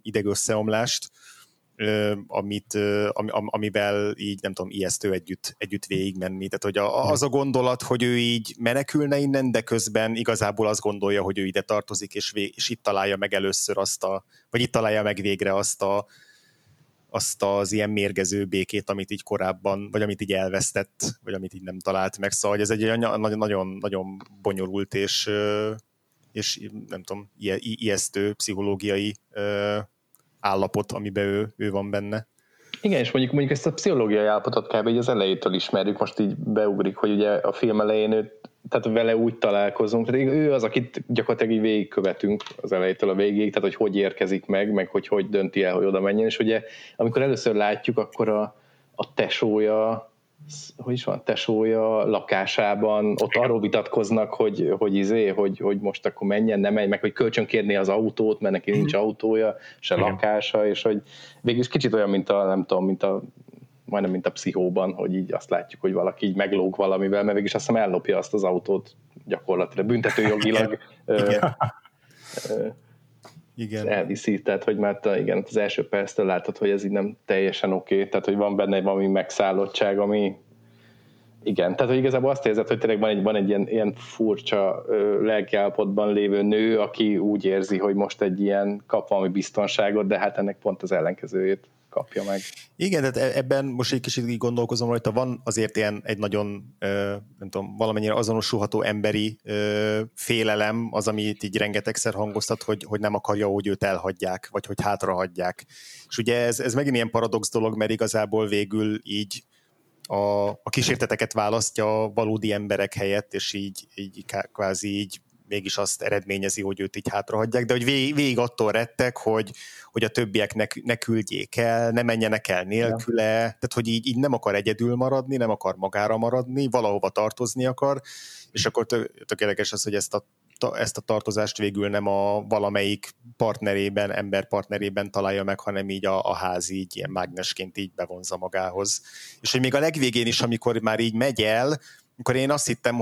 idegösszeomlást, amivel így, nem tudom, ijesztő együtt végigmenni. Tehát, hogy az a gondolat, hogy ő így menekülne innen, de közben igazából azt gondolja, hogy ő ide tartozik, és itt találja meg először vagy itt találja meg végre azt az ilyen mérgező békét, amit így korábban, vagy amit így elvesztett, vagy amit így nem talált meg. Szóval, hogy ez egy nagyon-nagyon bonyolult, és nem tudom, ijesztő pszichológiai állapot, amiben ő van benne. Igen, és mondjuk ezt a pszichológiai állapotot kb. Így az elejétől ismerjük, most így beugrik, hogy ugye a film elején őt tehát vele úgy találkozunk, tehát ő az, akit gyakorlatilag így végigkövetünk az elejétől a végéig, tehát hogy érkezik meg hogy dönti el, hogy oda menjen, és ugye amikor először látjuk, akkor a tesója, hogy is van, tesója lakásában, ott arról vitatkoznak, hogy most akkor menjen, nem menj, meg hogy kölcsön kérné az autót, mert neki nincs autója, se lakása, és hogy végülis kicsit olyan, mint a, nem tudom, majdnem mint a Pszichóban, hogy így azt látjuk, hogy valaki így meglóg valamivel, mert végülis azt hiszem ellopja azt az autót gyakorlatilag, büntetőjogilag igen. Elviszi, tehát hogy már igen, az első perctől látod, hogy ez így nem teljesen oké, tehát hogy van benne valami megszállottság, ami igen, tehát hogy igazából azt érzed, hogy tényleg van egy ilyen furcsa lelkiállapotban lévő nő, aki úgy érzi, hogy most egy ilyen kap valami biztonságot, de hát ennek pont az ellenkezőjét kapja meg. Igen, tehát ebben most egy kicsit így gondolkozom rajta, van azért ilyen egy nagyon, nem tudom, valamennyire azonosulható emberi félelem, az, amit így rengetegszer hangoztat, hogy nem akarja, hogy őt elhagyják, vagy hogy hátrahagyják. És ugye ez megint ilyen paradox dolog, mert igazából végül így a kísérteteket választja valódi emberek helyett, és így kvázi így mégis azt eredményezi, hogy őt így hátrahagyják, de hogy végig attól rettek, hogy a többiek ne küldjék el, ne menjenek el nélküle, ja. Tehát hogy így nem akar egyedül maradni, nem akar magára maradni, valahova tartozni akar, és akkor tök érdekes az, hogy ezt a tartozást végül nem a valamelyik partnerében, emberpartnerében találja meg, hanem így a ház így ilyen mágnesként így bevonza magához. És hogy még a legvégén is, amikor már így megy el, amikor én azt hittem,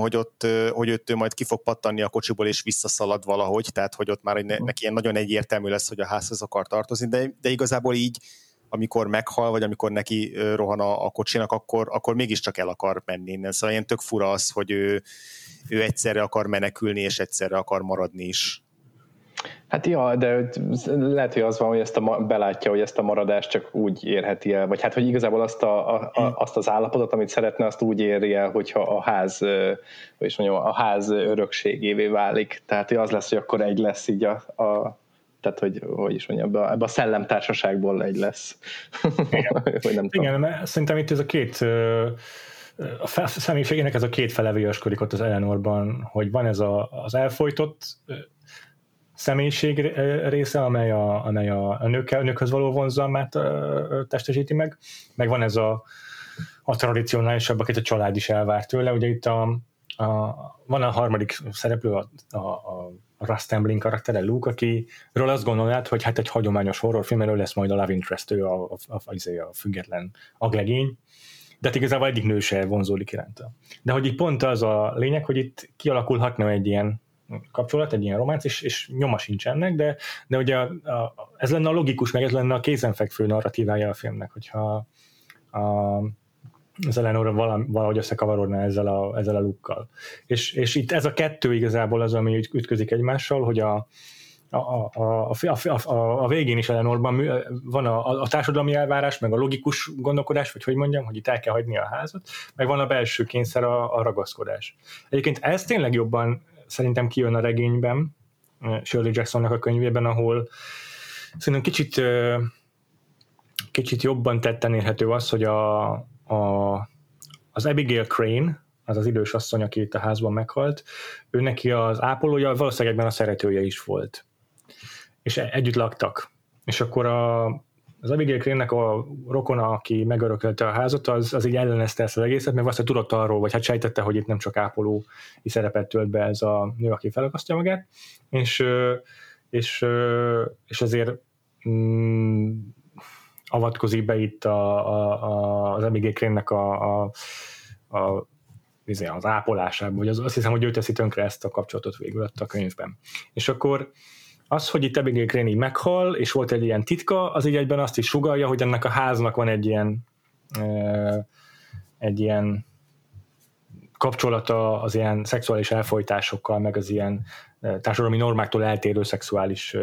hogy őt majd ki fog pattanni a kocsiból, és visszaszalad valahogy, tehát hogy ott már neki ilyen nagyon egyértelmű lesz, hogy a házhoz akar tartozni, de igazából így, amikor meghal, vagy amikor neki rohan a kocsinak, akkor mégiscsak el akar menni innen. Szóval ilyen tök fura az, hogy ő egyszerre akar menekülni, és egyszerre akar maradni is. Hát ja, de lehet, hogy az van, hogy belátja, hogy ezt a maradást csak úgy érheti el, vagy hát, hogy igazából azt az állapotot, amit szeretne, azt úgy éri el, hogyha a ház örökségévé válik. Tehát az lesz, hogy akkor egy lesz így tehát, ebbe a szellemtársaságból egy lesz. Igen, igen, mert szerintem itt ez a két... A személyiségének ez a két fele viaskodik ott az Eleanorban, hogy van ez az elfojtott személyiség része, amely a nőkhöz való vonzalmát testesíti meg van ez a tradicionálisabb, akit a család is elvár tőle. Ugye itt van a harmadik szereplő, a Russ Tamblyn karaktere, Luke, akiről azt gondolnád, hogy hát egy hagyományos horrorfilm, erről lesz majd a love interest, ő a független aglegény, de igazából egyik nő se vonzódik iránta. De hogy itt pont az a lényeg, hogy itt kialakulhatna egy ilyen kapcsolat, egy ilyen románc, és nyoma sincs ennek, de ugye ez lenne a logikus, meg ez lenne a kézenfekvő narratívája a filmnek, hogyha az Eleanor valahogy összekavarodná ezzel a Luke-kal. És itt ez a kettő igazából az, ami ütközik egymással, hogy a végén is Eleanorban van a társadalmi elvárás, meg a logikus gondolkodás, vagy hogy mondjam, hogy itt el kell hagyni a házat, meg van a belső kényszer, a ragaszkodás. Egyébként ez tényleg jobban szerintem kijön a regényben, Shirley Jacksonnak a könyvében, ahol szerintem kicsit jobban tetten érhető az, hogy az Abigail Crane, az az idős asszony, aki itt a házban meghalt, ő neki az ápolója, valószínűleg egyben a szeretője is volt. És együtt laktak. És akkor az Abigail Crane-nek a rokona, aki megörökölte a házat, az így ellenezte ezt az egészet, mert azt tudott arról, vagy hát sejtette, hogy itt nem csak ápolói szerepet tölt be ez a nő, aki felakasztja magát, és ezért avatkozik be itt az Abigail Crane-nek az ápolásában, vagy azt hiszem, hogy ő teszi tönkre ezt a kapcsolatot végül ott a könyvben. És akkor az, hogy itt Abigail Crane így meghal, és volt egy ilyen titka, az így egyben azt is sugallja, hogy ennek a háznak van egy ilyen kapcsolata az ilyen szexuális elfojtásokkal, meg az ilyen társadalmi normáktól eltérő szexuális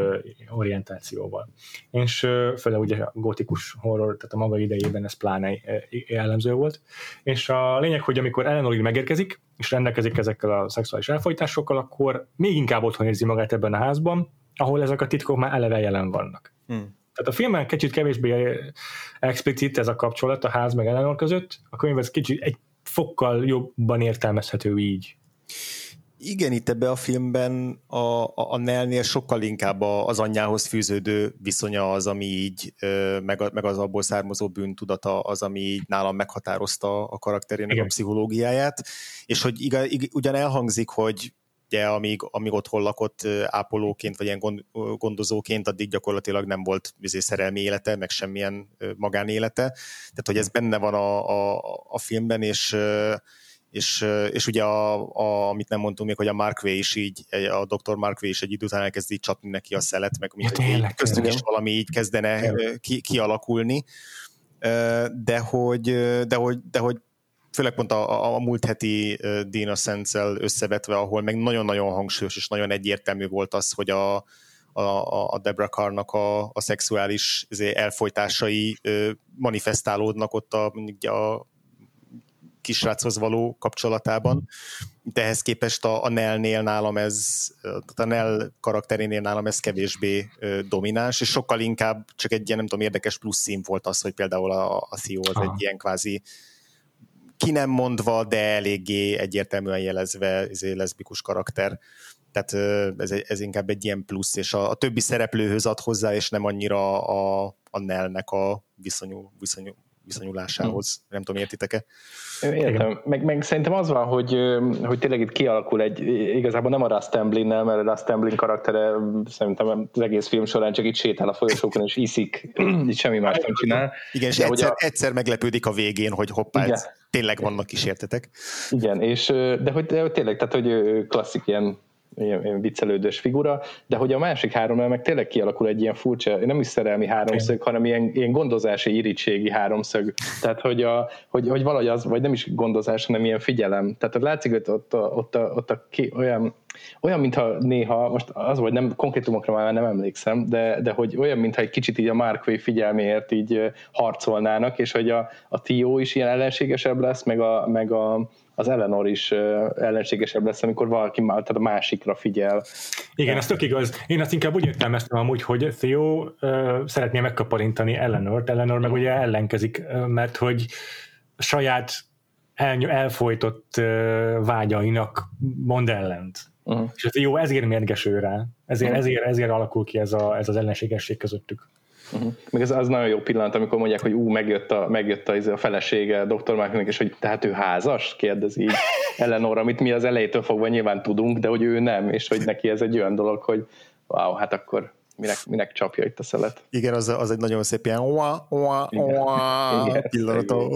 orientációval. És főleg ugye a gótikus horror, tehát a maga idejében ez pláne jellemző volt. És a lényeg, hogy amikor Eleanor megérkezik, és rendelkezik ezekkel a szexuális elfojtásokkal, akkor még inkább otthon érzi magát ebben a házban, ahol ezek a titkok már eleve jelen vannak. Tehát a filmen kicsit kevésbé explicit ez a kapcsolat a ház meg Eleanor között, a könyv ez kicsit egy fokkal jobban értelmezhető így. Igen, itt ebben a filmben a Nellnél sokkal inkább az anyjához fűződő viszonya az, ami így, meg az abból származó bűntudata az, ami így nálam meghatározta a karakterének igen. a pszichológiáját, és hogy ugyan elhangzik, hogy ugye, amíg otthon lakott ápolóként, vagy ilyen gondozóként, addig gyakorlatilag nem volt szerelmi élete, meg semmilyen magánélete, tehát hogy ez benne van a filmben, és ugye amit nem mondtunk még, hogy a Markway is így, a Dr. Markway is egy idő után elkezd így csapni neki a szelet, meg ja, köztünk is valami így kezdene kialakulni, de hogy főleg pont a múlt heti The Innocents-el összevetve, ahol meg nagyon-nagyon hangsúlyos és nagyon egyértelmű volt az, hogy a Debra Carr-nak a szexuális elfojtásai manifestálódnak ott a kisráchoz való kapcsolatában. De ehhez képest a Nell karakterénél nálam ez kevésbé domináns, és sokkal inkább csak egy ilyen, nem tudom, érdekes plusz szín volt az, hogy például a Theo az egy ilyen kvázi ki nem mondva, de eléggé egyértelműen jelezve ez egy leszbikus karakter. Tehát ez inkább egy ilyen plusz, és a többi szereplőhöz ad hozzá, és nem annyira a Nellnek a viszonyulásához. Nem tudom, értitek-e? Értem. Meg szerintem az van, hogy tényleg itt kialakul igazából nem a Russ Tamblyn-nel, mert a Russ Tamblyn karaktere szerintem az egész film során csak itt sétál a folyosókon, és iszik, és semmi más nem csinál. Igen, és egyszer meglepődik a végén, hogy hoppá, tényleg vannak kísértetek. Igen, és de hogy tényleg, tehát hogy klasszik ilyen viccelődős figura, de hogy a másik háromnál meg tényleg kialakul egy ilyen furcsa, nem is szerelmi háromszög, hanem ilyen gondozási, irítségi háromszög. Tehát, hogy valahogy az, vagy nem is gondozás, hanem ilyen figyelem. Tehát látszik, hogy olyan, mintha néha, most az vagy nem, konkrétumokra már nem emlékszem, de hogy olyan, mintha egy kicsit így a Markway figyelméért így harcolnának, és hogy a Theo is ilyen ellenségesebb lesz, meg az Eleanor is ellenségesebb lesz, amikor valaki tehát a másikra figyel. Igen, ez tök igaz. Én azt inkább úgy értelmeztem amúgy, hogy Theo szeretné megkaparintani Eleanort, Eleanor meg ugye ellenkezik, mert hogy saját elfojtott vágyainak mond ellent. Uh-huh. És Theo ezért mérgeső rá, ezért alakul ki ez az ellenségesség közöttük. Uh-huh. Meg az nagyon jó pillanat, amikor mondják, hogy megjött a felesége Dr. Marknek, és hogy tehát ő házas? Kérdezi így Eleanor, amit mi az elejétől fogva nyilván tudunk, de hogy ő nem, és hogy neki ez egy olyan dolog, hogy wow, hát akkor minek csapja itt a szelet. Igen, az egy nagyon szép ilyen pillanat a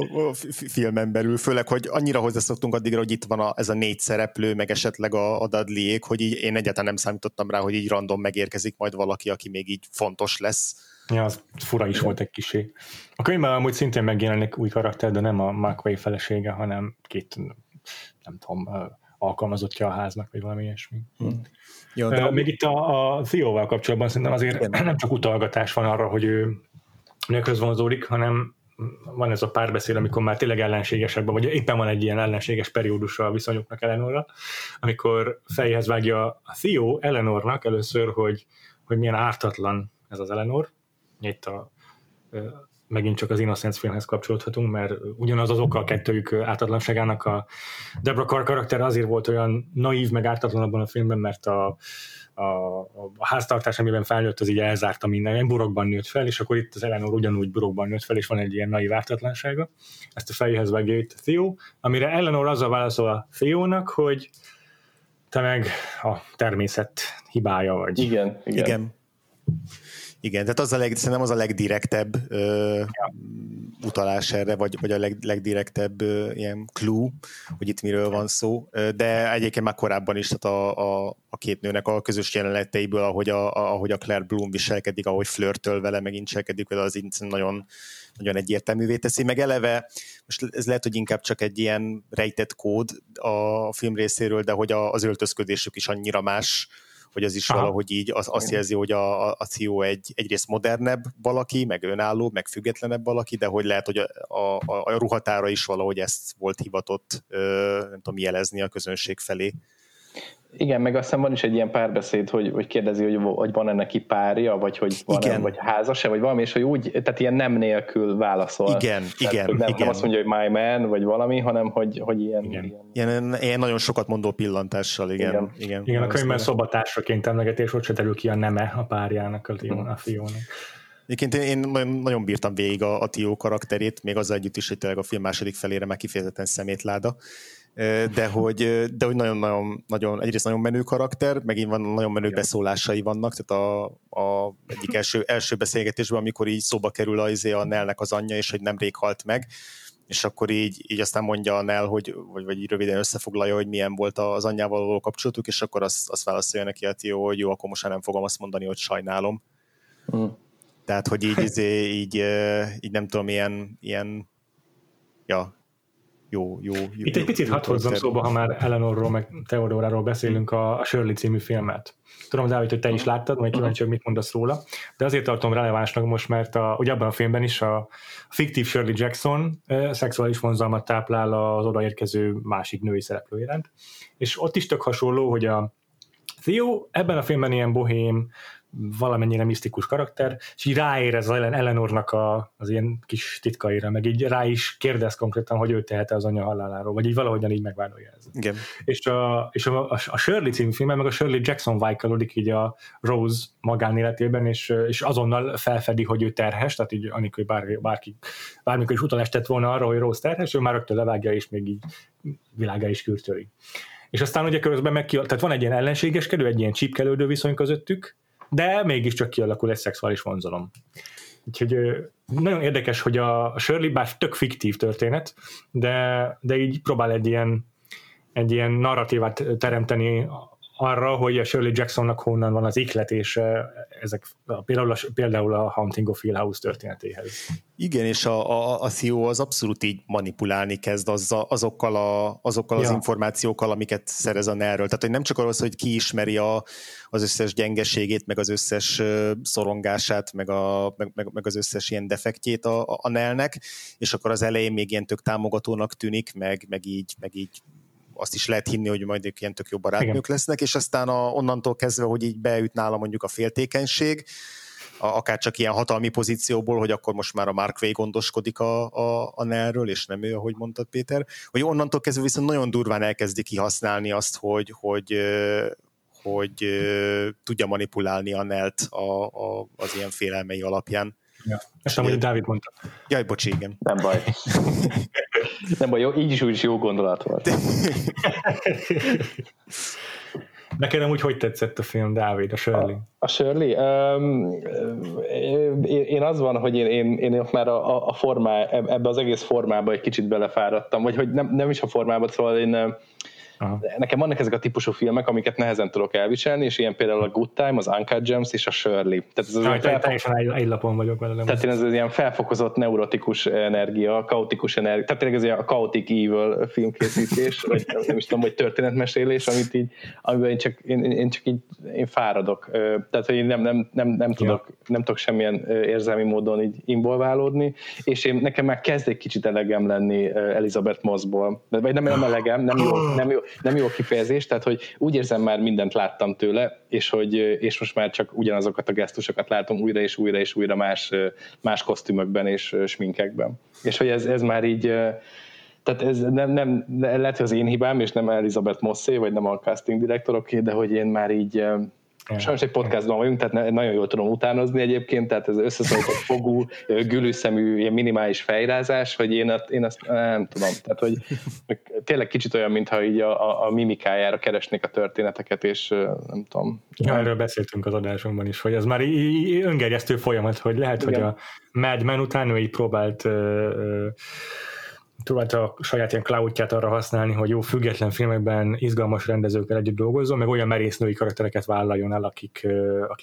filmen belül, főleg, hogy annyira hozzászoktunk addigra, hogy itt van ez a négy szereplő, meg esetleg a Dudley-ék, hogy így én egyáltalán nem számítottam rá, hogy így random megérkezik majd valaki, aki még így fontos lesz. Ja, az fura is volt egy kicsi. A könyvben amúgy szintén megjelenik új karakter, de nem a Markway felesége, hanem két, nem tudom, alkalmazottja a háznak, vagy valami ilyesmi. Jó, de még itt a Theoval kapcsolatban szerintem azért nem csak utalgatás van arra, hogy ő nőkhöz vonzódik, hanem van ez a párbeszéd, amikor már tényleg ellenségesebben, vagy éppen van egy ilyen ellenséges periódusa a viszonyoknak Eleanorra, amikor fejéhez vágja a Theo Eleanornak először, hogy milyen ártatlan ez az Eleanor. Itt megint csak az Innocence filmhez kapcsolódhatunk, mert ugyanaz az oka a kettőjük ártatlanságának. A Debra Carr karakter azért volt olyan naív, meg ártatlan abban a filmben, mert a háztartás, amiben felnőtt, az így elzárta minden, ilyen burokban nőtt fel, és akkor itt az Eleanor ugyanúgy burokban nőtt fel, és van egy ilyen naív ártatlansága. Ezt a fejéhez vágja itt Theo, amire Eleanor azzal válaszol a Theonak, hogy te meg a természet hibája vagy. Igen, tehát szerintem az a legdirektebb utalás erre, vagy a legdirektebb ilyen clue, hogy itt miről van szó, de egyébként már korábban is, tehát a két nőnek a közös jeleneteiből, ahogy a Claire Bloom viselkedik, ahogy flörtöl vele, megint viselkedik, az így nagyon, nagyon egyértelművé teszi, meg eleve, most ez lehet, hogy inkább csak egy ilyen rejtett kód a film részéről, de hogy az öltözködésük is annyira más, hogy az is valahogy így azt jelzi, hogy a Theo egyrészt modernebb valaki, meg önálló, meg függetlenebb valaki, de hogy lehet, hogy a ruhatára is valahogy ezt volt hivatott, nem tudom, jelezni a közönség felé. Igen, meg aztán van is egy ilyen párbeszéd, hogy kérdezi, hogy van-e neki párja, vagy hogy van-e, vagy házas-e, vagy valami, és hogy úgy, tehát ilyen nem nélkül válaszol. Igen, tehát, igen, nem, igen. Nem azt mondja, hogy my man, vagy valami, hanem hogy ilyen... Ilyen nagyon sokat mondó pillantással, igen. Igen, a könyvben szobatársaként emlegetés, ott se terül ki a neme a párjának, a Fiónak. Egyébként én nagyon bírtam végig a Theo karakterét, még azzal együtt is, hogy tényleg a film második felére már kifejezetten szemétláda, de hogy nagyon, egyrészt nagyon menő karakter, megint van, nagyon menő beszólásai vannak, tehát a egyik első beszélgetésben, amikor így szóba kerül a Nellnek az anyja, és hogy nemrég halt meg, és akkor így aztán mondja a Nell, vagy röviden összefoglalja, hogy milyen volt az anyjával való kapcsolatuk, és akkor azt válaszolja neki a Theo, hogy jó, akkor most nem fogom azt mondani, hogy sajnálom. Mm. Tehát, hogy így nem tudom, ilyen ja, jó. Itt egy picit hadd hozzam szóba, ha már Eleanorról meg Theodoráról beszélünk, a Shirley című filmet. Tudom, Dávid, hogy te is láttad, majd kíváncsi, hogy mit mondasz róla, de azért tartom relevánsnak most, mert ugye abban a filmben is a fiktív Shirley Jackson szexuális vonzalmat táplál az odaérkező másik női szereplő iránt, és ott is tök hasonló, hogy a Theo ebben a filmben ilyen bohém, valamennyire misztikus karakter, és így ráérez Eleanornak az ilyen kis titkaira, meg így rá is kérdez konkrétan, hogy ő tehet-e az anya haláláról, vagy így valahogyan így megvádolja ez. Igen. És a Shirley című filmben meg a Shirley Jackson vájkalódik így a Rose magánéletében, és azonnal felfedi, hogy ő terhes, tehát így anélkül, hogy bármikor is utalást tett volna arra, hogy Rose terhes, ő már rögtön levágja, és még így világá is kürtöli. És aztán ugye közben tehát van egy ilyen ellenségeskedő, egy ilyen csípkelődő viszony közöttük, de mégiscsak kialakul egy szexuális vonzalom. Úgyhogy nagyon érdekes, hogy a Shirley bár tök fiktív történet, de így próbál egy ilyen narratívát teremteni arra, hogy a Shirley Jacksonnak honnan van az ihletése, ezek például a Haunting of Hill House történetéhez. Igen, és a CEO az abszolút így manipulálni kezd azokkal az információkkal, amiket szerez a Nellről. Tehát, hogy nem csak arról, hogy ki ismeri az összes gyengeségét, meg az összes szorongását, meg az összes ilyen defektjét a Nellnek, és akkor az elején még ilyen tök támogatónak tűnik, meg így azt is lehet hinni, hogy majd ilyen tök jó barátnők Igen. lesznek, és aztán onnantól kezdve, hogy így beüt nála mondjuk a féltékenység, akár csak ilyen hatalmi pozícióból, hogy akkor most már a Mark Way gondoskodik a Nellről, és nem ő, ahogy mondtad, Péter. Hogy onnantól kezdve viszont nagyon durván elkezdi kihasználni azt, hogy tudja manipulálni a Nellt az ilyen félelmei alapján. Ja. Ezt amúgy Dávid mondta. Jaj, bocsi, igen. Nem baj. Nem baj, jó, így is úgyis jó gondolat volt. Nekem úgy hogy tetszett a film, Dávid, a Shirley? A Shirley? Én az van, hogy én már ebbe az egész formába egy kicsit belefáradtam, vagy hogy nem is a formába, szóval én... Aha. Nekem vannak ezek a típusú filmek, amiket nehezen tudok elviselni, és ilyen például a Good Time, az Uncut Gems és a Shirley. Tehát teljesen egy lapon vagyok vele. Tehát ez az ilyen felfokozott neurotikus energia, kaotikus energia, tehát tényleg ez ilyen a chaotic evil filmkészítés, vagy nem is tudom, vagy történetmesélés, amiben én csak így fáradok. Tehát, hogy én nem tudok semmilyen érzelmi módon így involválódni, és nekem már kezd egy kicsit elegem lenni Elizabeth Mossból. Vagy nem elegem, nem jó kifejezés, tehát hogy úgy érzem, már mindent láttam tőle, és most már csak ugyanazokat a gesztusokat látom újra és újra és újra más kosztümökben és sminkekben. És hogy ez már így, tehát ez nem lehet, hogy az én hibám, és nem Elizabeth Mossé, vagy nem a casting direktoroké, de hogy én már így... Sajnos egy podcastban vagyunk, tehát nagyon jól tudom utánozni egyébként, tehát ez összeszólított fogú, gülűszemű, ilyen minimális fejrázás, vagy én azt nem tudom, tehát hogy tényleg kicsit olyan, mintha így a mimikájára keresnék a történeteket, és nem tudom. Ja, erről beszéltünk az adásunkban is, hogy ez már öngerjesztő folyamat, hogy lehet, Igen. hogy a Mad Men után ő így próbált a saját ilyen cloudját arra használni, hogy jó, független filmekben izgalmas rendezőkkel együtt dolgozzon, meg olyan merésznői karaktereket vállaljon el,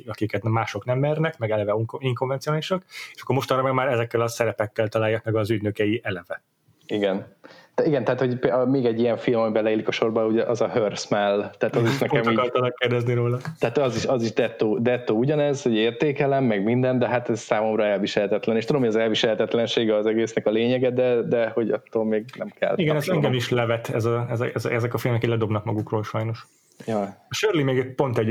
akiket mások nem mernek, meg eleve inkonvencionálisak, és akkor mostanra meg már ezekkel a szerepekkel találják meg az ügynökei eleve. Igen. Igen, tehát hogy még egy ilyen film, amiben leillik a sorba, ugye az a Her Smell. Tehát az is nekem így... akartalak kérdezni róla. Tehát az is dettó ugyanez, hogy értékelem, meg minden, de hát ez számomra elviselhetetlen. És tudom, hogy az elviselhetetlensége az egésznek a lényege, de hogy attól még nem kell. Igen, ez engem is levet, ezek a filmek így ledobnak magukról sajnos. Ja. Shirley még pont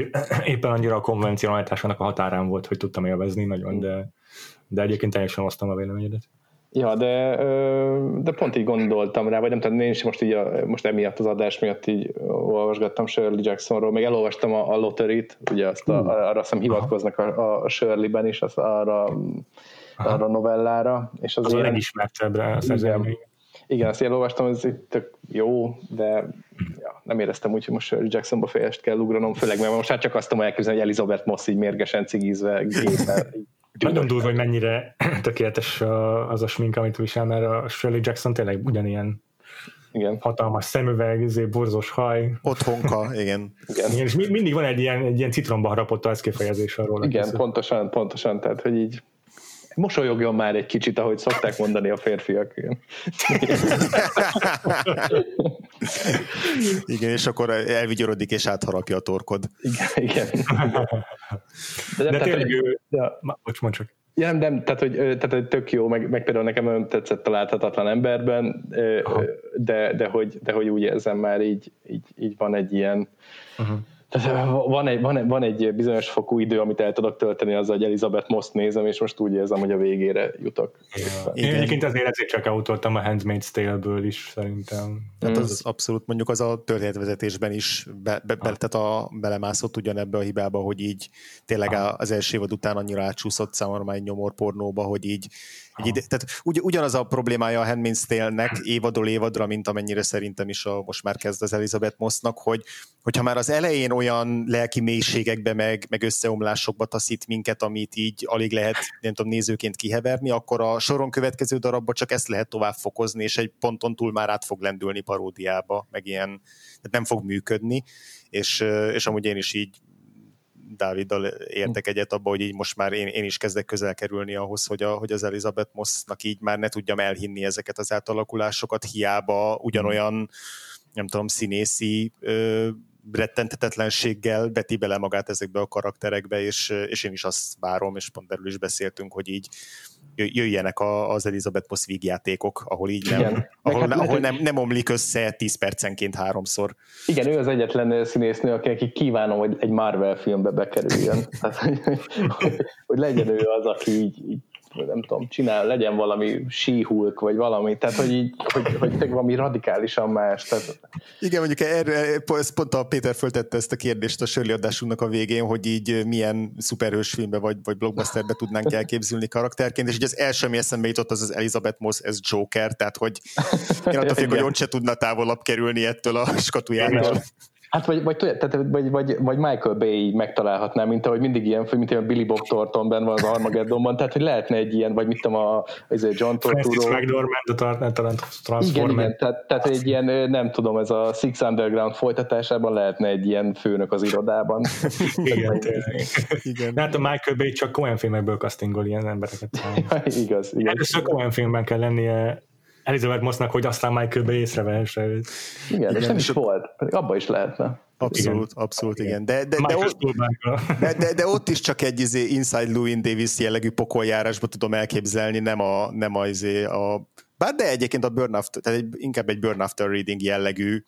éppen annyira a konvencionalitásának a határán volt, hogy tudtam élvezni nagyon, de egyébként teljesen osztam a véleményedet. Ja, de pont így gondoltam rá, vagy nem tudom, én is most, most emiatt az adás miatt így olvasgattam Shirley Jacksonról, még elolvastam a Lottery-t, ugye azt arra azt hiszem hivatkoznak a Shirley-ben is, az arra a novellára. És az ilyen, a legismertebbre a szerzőmények. Igen, azt elolvastam, ez tök jó, de ja, nem éreztem úgy, hogy most Shirley Jacksonba fejest kell ugranom, főleg mert most hát csak azt tudom elképzelni, hogy Elizabeth Moss így mérgesen cigizve géppel. Nagyon durva, hogy mennyire tökéletes az a smink, amit visel, mert a Shirley Jackson tényleg ugyanilyen. Igen. Hatalmas szemüveg, borzos haj. Otthonka, igen. Igen. És mindig van egy ilyen citromba harapott arckifejezés arról. Igen, készül. Pontosan, tehát hogy így mosolyogjon már egy kicsit, ahogy szokták mondani a férfiak. Igen, és akkor elvigyorodik és átharapja a torkod. Igen. De tényleg ő... Mondd csak. Ja, nem, tehát, hogy tök jó, meg például nekem olyan tetszett a Láthatatlan emberben, de hogy úgy érzem már így van egy ilyen... Uh-huh. Tehát van egy bizonyos fokú idő, amit el tudok tölteni azzal, hogy Elizabeth Moss nézem, és most úgy érzem, hogy a végére jutok. Ja. Én egyébként ezért csak elutoltam a Handmaid's Tale-ből is, szerintem. Tehát az abszolút, mondjuk az a történetvezetésben is belemászott ugyanebbe a hibába, hogy így tényleg az első évad után annyira átsúszott számomra már egy nyomorpornóba, hogy így tehát ugyanaz a problémája a Handmaid's Tale-nek évadról évadra, mint amennyire szerintem is most már kezd az Elizabeth Mossnak, hogyha már az elején olyan lelki mélységekbe, meg összeomlásokba taszít minket, amit így alig lehet, nem tudom, nézőként kiheverni, akkor a soron következő darabba csak ezt lehet tovább fokozni, és egy ponton túl már át fog lendülni paródiába, meg ilyen, tehát nem fog működni, és amúgy én is így Dáviddal értek egyet abba, hogy így most már én is kezdek közel kerülni ahhoz, hogy az Elizabeth Mossnak így már ne tudjam elhinni ezeket az átalakulásokat, hiába ugyanolyan, nem tudom, színészi rettenthetetlenséggel beti bele magát ezekbe a karakterekbe, és én is azt várom, és pont erről is beszéltünk, hogy így jöjjenek az Elizabeth Moss vígjátékok, ahol így nem omlik össze 10 percenként 3-szor. Igen, ő az egyetlen színésznő, aki kívánom, hogy egy Marvel filmbe bekerüljön. Tehát, hogy legyen ő az, aki így nem tudom, legyen valami She-Hulk, vagy valami, tehát hogy valami radikálisan más. Tehát... Igen, mondjuk erre pont a Péter föltette ezt a kérdést a Shirley adásunknak a végén, hogy így milyen szuperhős filmbe vagy blockbusterbe tudnánk elképzelni karakterként, és ugye az első, ami eszembe jutott, az Elizabeth Moss, ez Joker, tehát hogy én attól fél, hogy ott se tudna távolabb kerülni ettől a skatujától. Hát vagy Michael Bay megtalálhatná, mint ahogy mindig ilyen, mint ilyen Billy Bob Thorntonben van az Armageddonban, tehát hogy lehetne egy ilyen, vagy mit tudom, a John Torturo. Francis McDormand, a Transformer. Igen, tehát egy ilyen, nem tudom, ez a Six Underground folytatásában lehetne egy ilyen főnök az irodában. Igen, tényleg. De hát a Michael Bay csak Coen filmekből castingol ilyen embereket. Igaz. Először Coen filmben kell lennie Elizabeth Mossnak, hogy aztán Michael Bay észrevehesse őt. Igen, és nem is volt. Abba is lehetne. Abszolút, igen. De ott is csak egy Inside Llewyn Davis jellegű pokoljárásba tudom elképzelni, nem a bár de egyébként a Burn After, tehát inkább egy Burn After Reading jellegű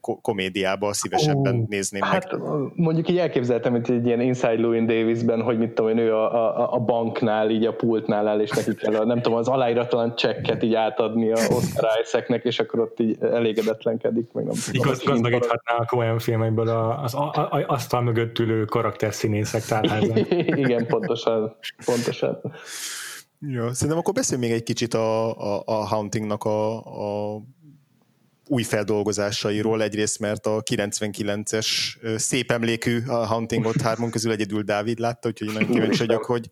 komédiába szívesebben nézném meg. Hát mondjuk így elképzeltem, hogy egy ilyen Inside Llewyn Davisben, hogy mit tudom én, ő a banknál, így a pultnál áll, és neki kell nem tudom, az aláíratalan csekket így átadni a Oscar Isaacnek, és akkor ott így elégedetlenkedik. Meg nem tudom. Gazdagíthatná a Coen filmekből az asztal mögött ülő karakterszínészek tárházán. Igen, pontosan. Ja, szerintem akkor beszéljünk még egy kicsit a Hauntingnak a új feldolgozásairól, egyrészt mert a 99-es szép emlékű a Hauntingot hármon közül egyedül Dávid látta, úgyhogy nagyon kíváncsi vagyok, hogy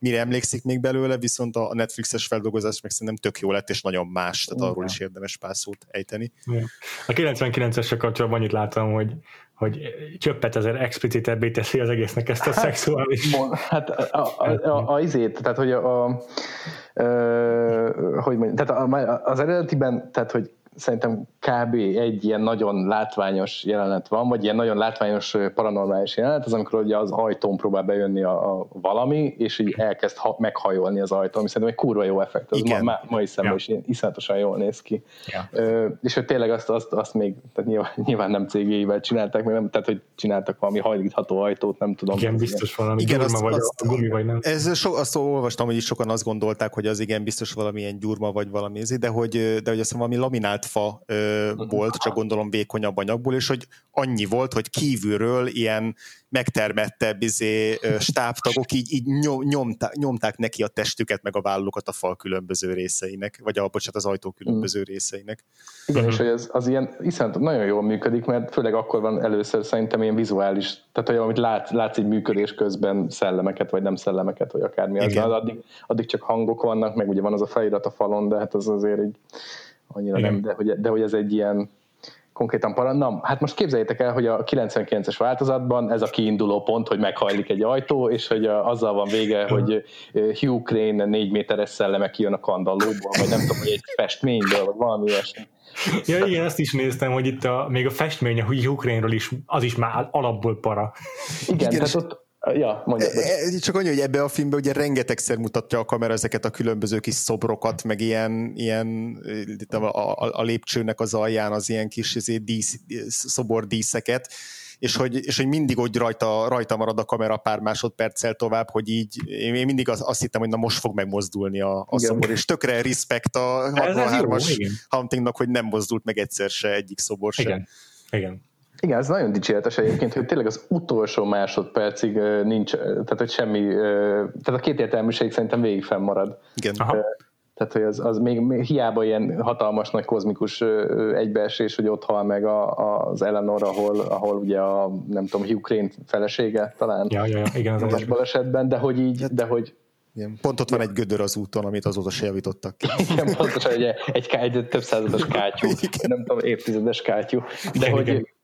mire emlékszik még belőle, viszont a Netflixes feldolgozás meg szerintem tök jó lett, és nagyon más, tehát arról is érdemes pár szót ejteni. A 99-essel kapcsolatban annyit láttam, hogy csöppet azért explicitebbé teszi az egésznek ezt a szexuális... Hát tehát hogy hogy mondjam, tehát az eredetiben, tehát hogy szerintem kb. Egy ilyen nagyon látványos jelenet van, vagy ilyen nagyon látványos paranormális jelenet, az amikor ugye az ajtón próbál bejönni a valami, és így elkezd meghajolni az ajtón, ami szerintem egy kurva jó effekt, az mai szemben is iszonyatosan jól néz ki. Ja. És hogy tényleg azt még, tehát nyilván nem CGI-vel csinálták, még nem, tehát hogy csináltak valami hajlítható ajtót, nem tudom. Igen, biztos valami gyurma vagy a gumi, vagy nem. Azt olvastam, hogy is sokan azt gondolták, hogy az igen, biztos valamilyen gyurma vagy valami, de hogy azt valami laminált fa volt, csak gondolom vékonyabb anyagból, és hogy annyi volt, hogy kívülről ilyen megtermettebb stábtagok így nyomták neki a testüket, meg a vállukat a fal különböző részeinek, vagy az ajtó különböző részeinek. Igen, és hogy az ilyen, hiszen nagyon jól működik, mert főleg akkor van először szerintem ilyen vizuális, tehát olyan, amit látsz így működés közben szellemeket, vagy nem szellemeket, vagy akármi az, addig csak hangok vannak, meg ugye van az a felirat a falon, de hát az azért így annyira nem, de hogy ez egy ilyen konkrétan paranormális. Hát most képzeljétek el, hogy a 99-es változatban ez a kiinduló pont, hogy meghajlik egy ajtó, és hogy azzal van vége, hogy Hugh Crane 4 méteres szelleme kijön a kandallóból, vagy nem tudom, hogy egy festményből, vagy valami ilyesmi. Ja, igen, azt is néztem, hogy itt még a festmény, a Hugh Crane-ről is, az is már alapból para. Igen, tehát ott ja, csak annyi, hogy ebbe a filmbe ugye rengetegszer mutatja a kamera ezeket a különböző kis szobrokat, meg ilyen a lépcsőnek az alján az ilyen kis szobordíszeket, és hogy mindig úgy rajta marad a kamera pár másodperccel tovább, hogy így én mindig azt hittem, hogy na most fog megmozdulni a szobor, és tökre respekt a 63-as Huntingnak, hogy nem mozdult meg egyszer se egyik szobor se. Igen, ez nagyon dicséretes egyébként, hogy tényleg az utolsó másodpercig nincs, tehát hogy semmi, tehát a kétértelműség szerintem végig fennmarad. Igen. Tehát, hogy az még hiába ilyen hatalmas nagy kozmikus egybeesés, hogy ott hal meg az Eleanor, ahol ugye a, nem tudom, Hugh Crane felesége talán. Ja, igen. Az balesetben, de hogy igen, pont ott van egy gödör az úton, amit azóta se javítottak ki. Igen, pontosan egy több százados kátyú, nem tudom, évtizedes kátyú,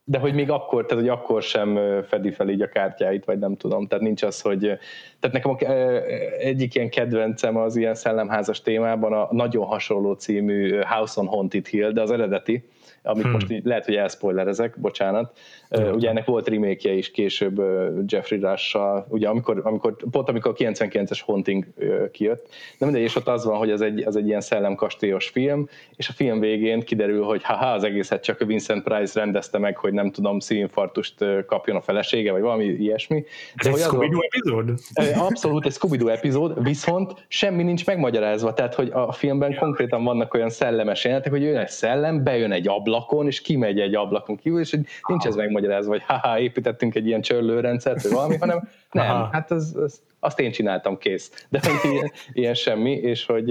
de hogy még akkor, tehát hogy akkor sem fedi fel így a kártyáit, vagy nem tudom, tehát nincs az, hogy... Tehát nekem egyik ilyen kedvencem az ilyen szellemházas témában a nagyon hasonló című House on Haunted Hill, de az eredeti, amit most így, lehet, hogy elszpoilerezek, bocsánat. Ugye ennek volt remake-je is később Jeffrey Rush-sal, ugye amikor a 99-es Haunting kijött. De mindegy, és ott az van, hogy az egy ilyen szellemkastélyos film, és a film végén kiderül, hogy az egészet csak Vincent Price rendezte meg, hogy nem tudom, szívinfarktust kapjon a felesége, vagy valami ilyesmi. De ez egy Scooby-Doo epizód? Abszolút egy Scooby-Doo epizód, viszont semmi nincs megmagyarázva, tehát hogy a filmben konkrétan vannak olyan szellemes jelenetek, hogy jön egy szellem, bejön egy ablakon, és kimegy egy ablakon kívül, és nincs ez megmagyarázva, hogy építettünk egy ilyen csörlőrendszert, vagy valami, hanem nem, hát azt én csináltam, kész. De ilyen semmi, és hogy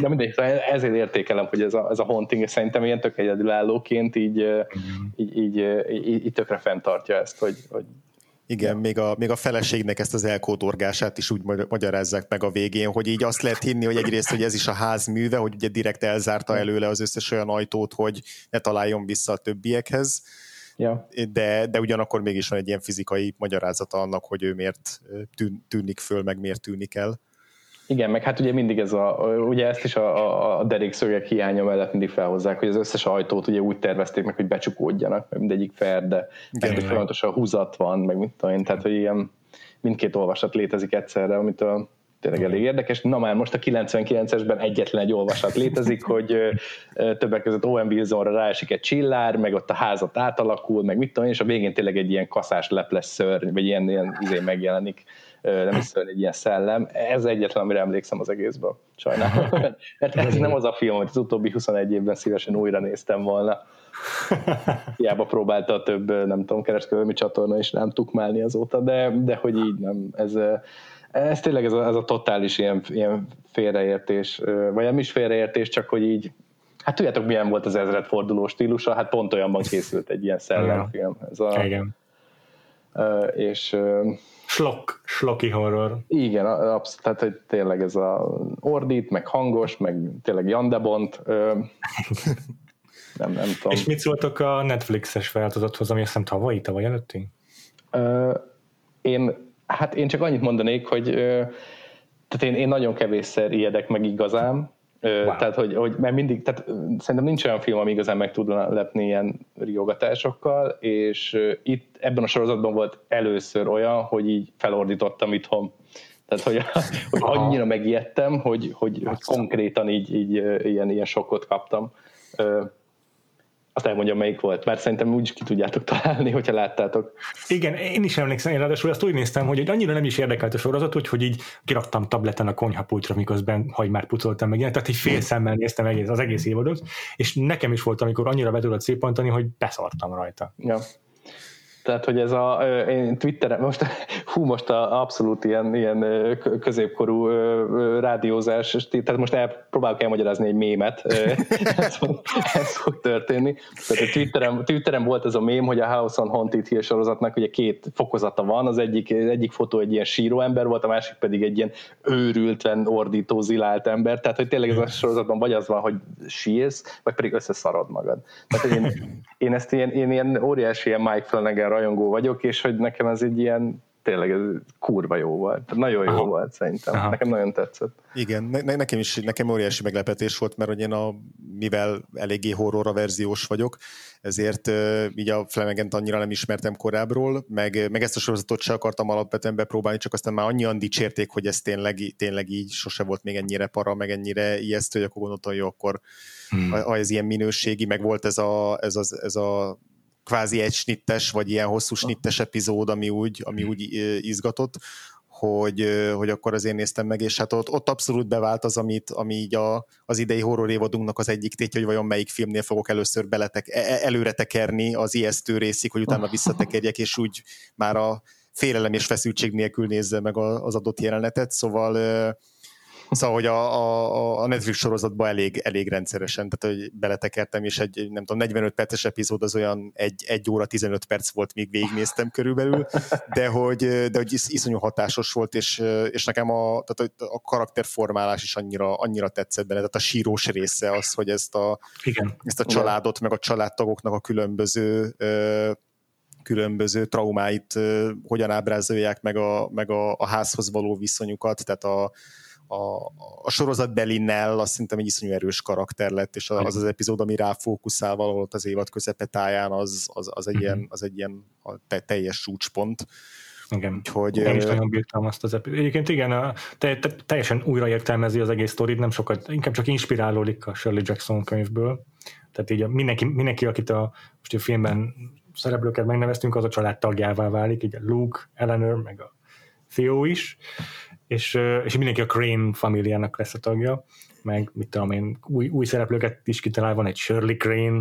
de mindegy, ezért értékelem, hogy ez a haunting szerintem ilyen tök egyedülállóként így tökre fenntartja ezt, hogy igen, még a feleségnek ezt az elkótorgását is úgy magyarázzák meg a végén, hogy így azt lehet hinni, hogy egyrészt, hogy ez is a ház műve, hogy ugye direkt elzárta előle az összes olyan ajtót, hogy ne találjon vissza a többiekhez, de ugyanakkor mégis van egy ilyen fizikai magyarázata annak, hogy ő miért tűnik föl, meg miért tűnik el. Igen, meg hát ugye mindig ez ugye ezt is a derékszögek hiánya mellett mindig felhozzák, hogy az összes ajtót ugye úgy tervezték meg, hogy becsukódjanak, mert mindegyik ferde, tehát folyamatosan húzat van, meg mit tudom én, tehát hogy ilyen mindkét olvasat létezik egyszerre, amit tényleg elég érdekes. Na már most a 99-esben egyetlen egy olvasat létezik, hogy többek között Owen Wilsonra ráesik egy csillár, meg ott a házat átalakul, meg mit tudom én, és a végén tényleg egy ilyen kaszás leples szörny, vagy ilyen megjelenik. Nem is egy ilyen szellem. Ez egyetlen, amire emlékszem az egészből. Sajnálom. Mert ez nem az a film, amit az utóbbi 21 évben szívesen újra néztem volna. Hiába próbálta a több, nem tudom, kereskedelmi csatorna is rám tukmálni azóta, de hogy így nem. Ez tényleg ez a totális ilyen félreértés, vagy nem is félreértés, csak hogy így, hát tudjátok, milyen volt az ezredforduló stílusa, hát pont olyanban készült egy ilyen szellemfilm. Igen. Sloki horror. Igen, tehát hogy tényleg ez a ordít, meg hangos, meg tényleg Jan de Bont. Nem tudom. És mit szóltok a Netflixes változathoz, ami azt hiszem tavaly előtti? Én csak annyit mondanék, hogy tehát én nagyon kevésszer ijedek meg igazán, Wow. Tehát, mert mindig, tehát szerintem nincs olyan film, ami igazán meg tud lepni ilyen riogatásokkal, és itt ebben a sorozatban volt először olyan, hogy így felordítottam itthon. Tehát, hogy annyira megijedtem, hogy konkrétan így ilyen sokkot kaptam. Azt elmondjam, melyik volt, mert szerintem úgy ki tudjátok találni, hogyha láttátok. Igen, én is emlékszem, ráadásul azt úgy néztem, hogy annyira nem is érdekelt a sorozat, úgyhogy így kiraktam tableten a konyhapultra, miközben hagymát pucoltam meg ilyen, tehát így fél szemmel néztem az egész évadot, és nekem is volt, amikor annyira be tudott szépontani, hogy beszartam rajta. Ja. Tehát, hogy ez én Twitteren, most abszolút ilyen középkorú rádiózás, tehát most próbálok elmagyarázni egy mémet, ez fog történni. Tehát Twitteren volt ez a mém, hogy a House on Haunted Hill sorozatnak ugye két fokozata van, az egyik fotó egy ilyen síró ember volt, a másik pedig egy ilyen őrülten ordító, zilált ember, tehát hogy tényleg ez a sorozatban vagy az van, hogy sírsz, vagy pedig összeszarod magad. Tehát én ezt ilyen óriási ilyen Mike Flanagan rajongó vagyok, és hogy nekem ez egy ilyen tényleg ez kurva jó volt. Nagyon jó volt szerintem. Aha. Nekem nagyon tetszett. Igen, nekem óriási meglepetés volt, mert hogy én mivel eléggé horror verziós vagyok, ezért így a Flanagant annyira nem ismertem korábbról, meg ezt a sorozatot sem akartam alapvetően bepróbálni, csak aztán már annyian dicsérték, hogy ez tényleg így sose volt még ennyire para, meg ennyire ijesztő, hogy akkor gondoltam, hogy akkor ez ilyen minőségi, meg volt ez a kvázi egy snittes, vagy ilyen hosszú snittes epizód, ami úgy izgatott, hogy akkor azért néztem meg, és hát ott abszolút bevált az, ami így az idei horror évadunknak az egyik tétje, hogy vajon melyik filmnél fogok először előre tekerni az ijesztő részig, hogy utána visszatekerjek, és úgy már a félelem és feszültség nélkül nézze meg az adott jelenetet, Szóval, hogy a Netflix sorozatban elég rendszeresen, tehát hogy beletekertem, és egy nem tudom, 45 perces epizód az olyan 1 óra 15 perc volt, míg végignéztem körülbelül, de hogy iszonyú hatásos volt, és nekem a karakterformálás is annyira tetszett benne, tehát a sírós része az, hogy ezt a családot, meg a családtagoknak a különböző traumáit hogyan ábrázolják, meg a házhoz való viszonyukat, tehát a sorozat Belinnel azt szerintem egy iszonyú erős karakter lett, és az epizód, ami ráfókuszál valahol az évad közepetáján, az egy ilyen teljes csúcspont. Igen. Úgyhogy, nem is nagyon bírtam azt az epizódot. Egyébként igen, teljesen újraértelmezi az egész sztorit, nem sokat, inkább csak inspirálódik a Shirley Jackson könyvből. Tehát így mindenki akit most a filmben szereplőket megneveztünk, az a család tagjává válik, így a Luke, Eleanor, meg a Theo is, és mindenki a Crane familiának lesz a tagja, meg mit tudom én, új szereplőket is kitalál, van egy Shirley Crane,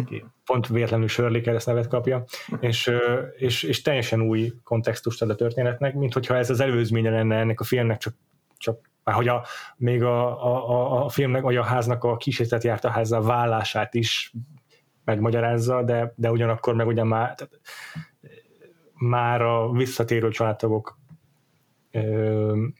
aki pont véletlenül Shirley Crane nevet kapja, és teljesen új kontextust ad a történetnek, mint hogyha ez az előzménye lenne ennek a filmnek, csak hogy még a filmnek, vagy a háznak a kísértet járt a házzal vállását is megmagyarázza, de ugyanakkor meg ugyan már a visszatérő családtagok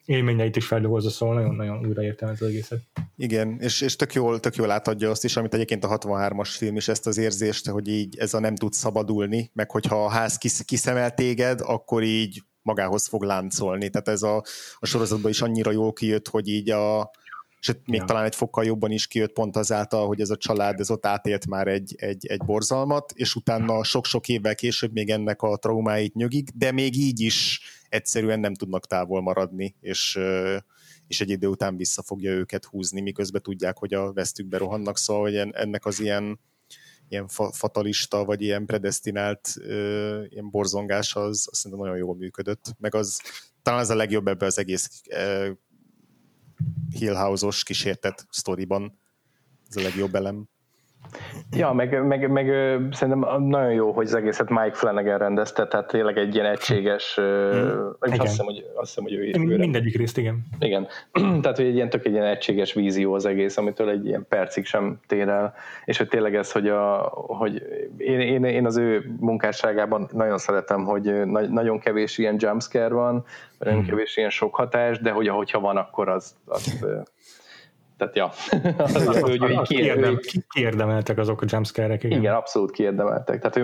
élményeit is feldolgozza, szóval nagyon-nagyon újraértem az egészet. Igen, és tök jól átadja azt is, amit egyébként a 63-as film is, ezt az érzést, hogy így ez nem tud szabadulni, meg hogyha a ház kiszemel téged, akkor így magához fog láncolni. Tehát ez a sorozatban is annyira jól kijött, hogy így sőt, még talán egy fokkal jobban is kijött pont azáltal, hogy ez a család ez ott átélt már egy borzalmat, és utána sok-sok évvel később még ennek a traumáit nyögik, de még így is egyszerűen nem tudnak távol maradni, és egy idő után vissza fogja őket húzni, miközben tudják, hogy a vesztükbe rohannak, szóval hogy ennek az ilyen fatalista, vagy ilyen predestinált ilyen borzongás az szerintem nagyon jól működött, meg az talán ez a legjobb ebben az egész Hillhouse-os kísértett sztoriban. Ez a legjobb elem. Ja, meg szerintem nagyon jó, hogy az egészet Mike Flanagan rendezte, tehát tényleg egy ilyen egységes, azt hiszem, hogy ő írja. Mindegyik részt, igen. Igen, tehát hogy egy ilyen egységes vízió az egész, amitől egy ilyen percig sem tér el, és hogy tényleg ez, hogy én az ő munkásságában nagyon szeretem, hogy nagyon kevés ilyen jumpscare van, nagyon kevés ilyen sok hatás, de hogy ahogyha van, akkor az Tehát ja, kiérdemeltek azok a jumpscare-ek. Igen, abszolút kiérdemeltek. Tehát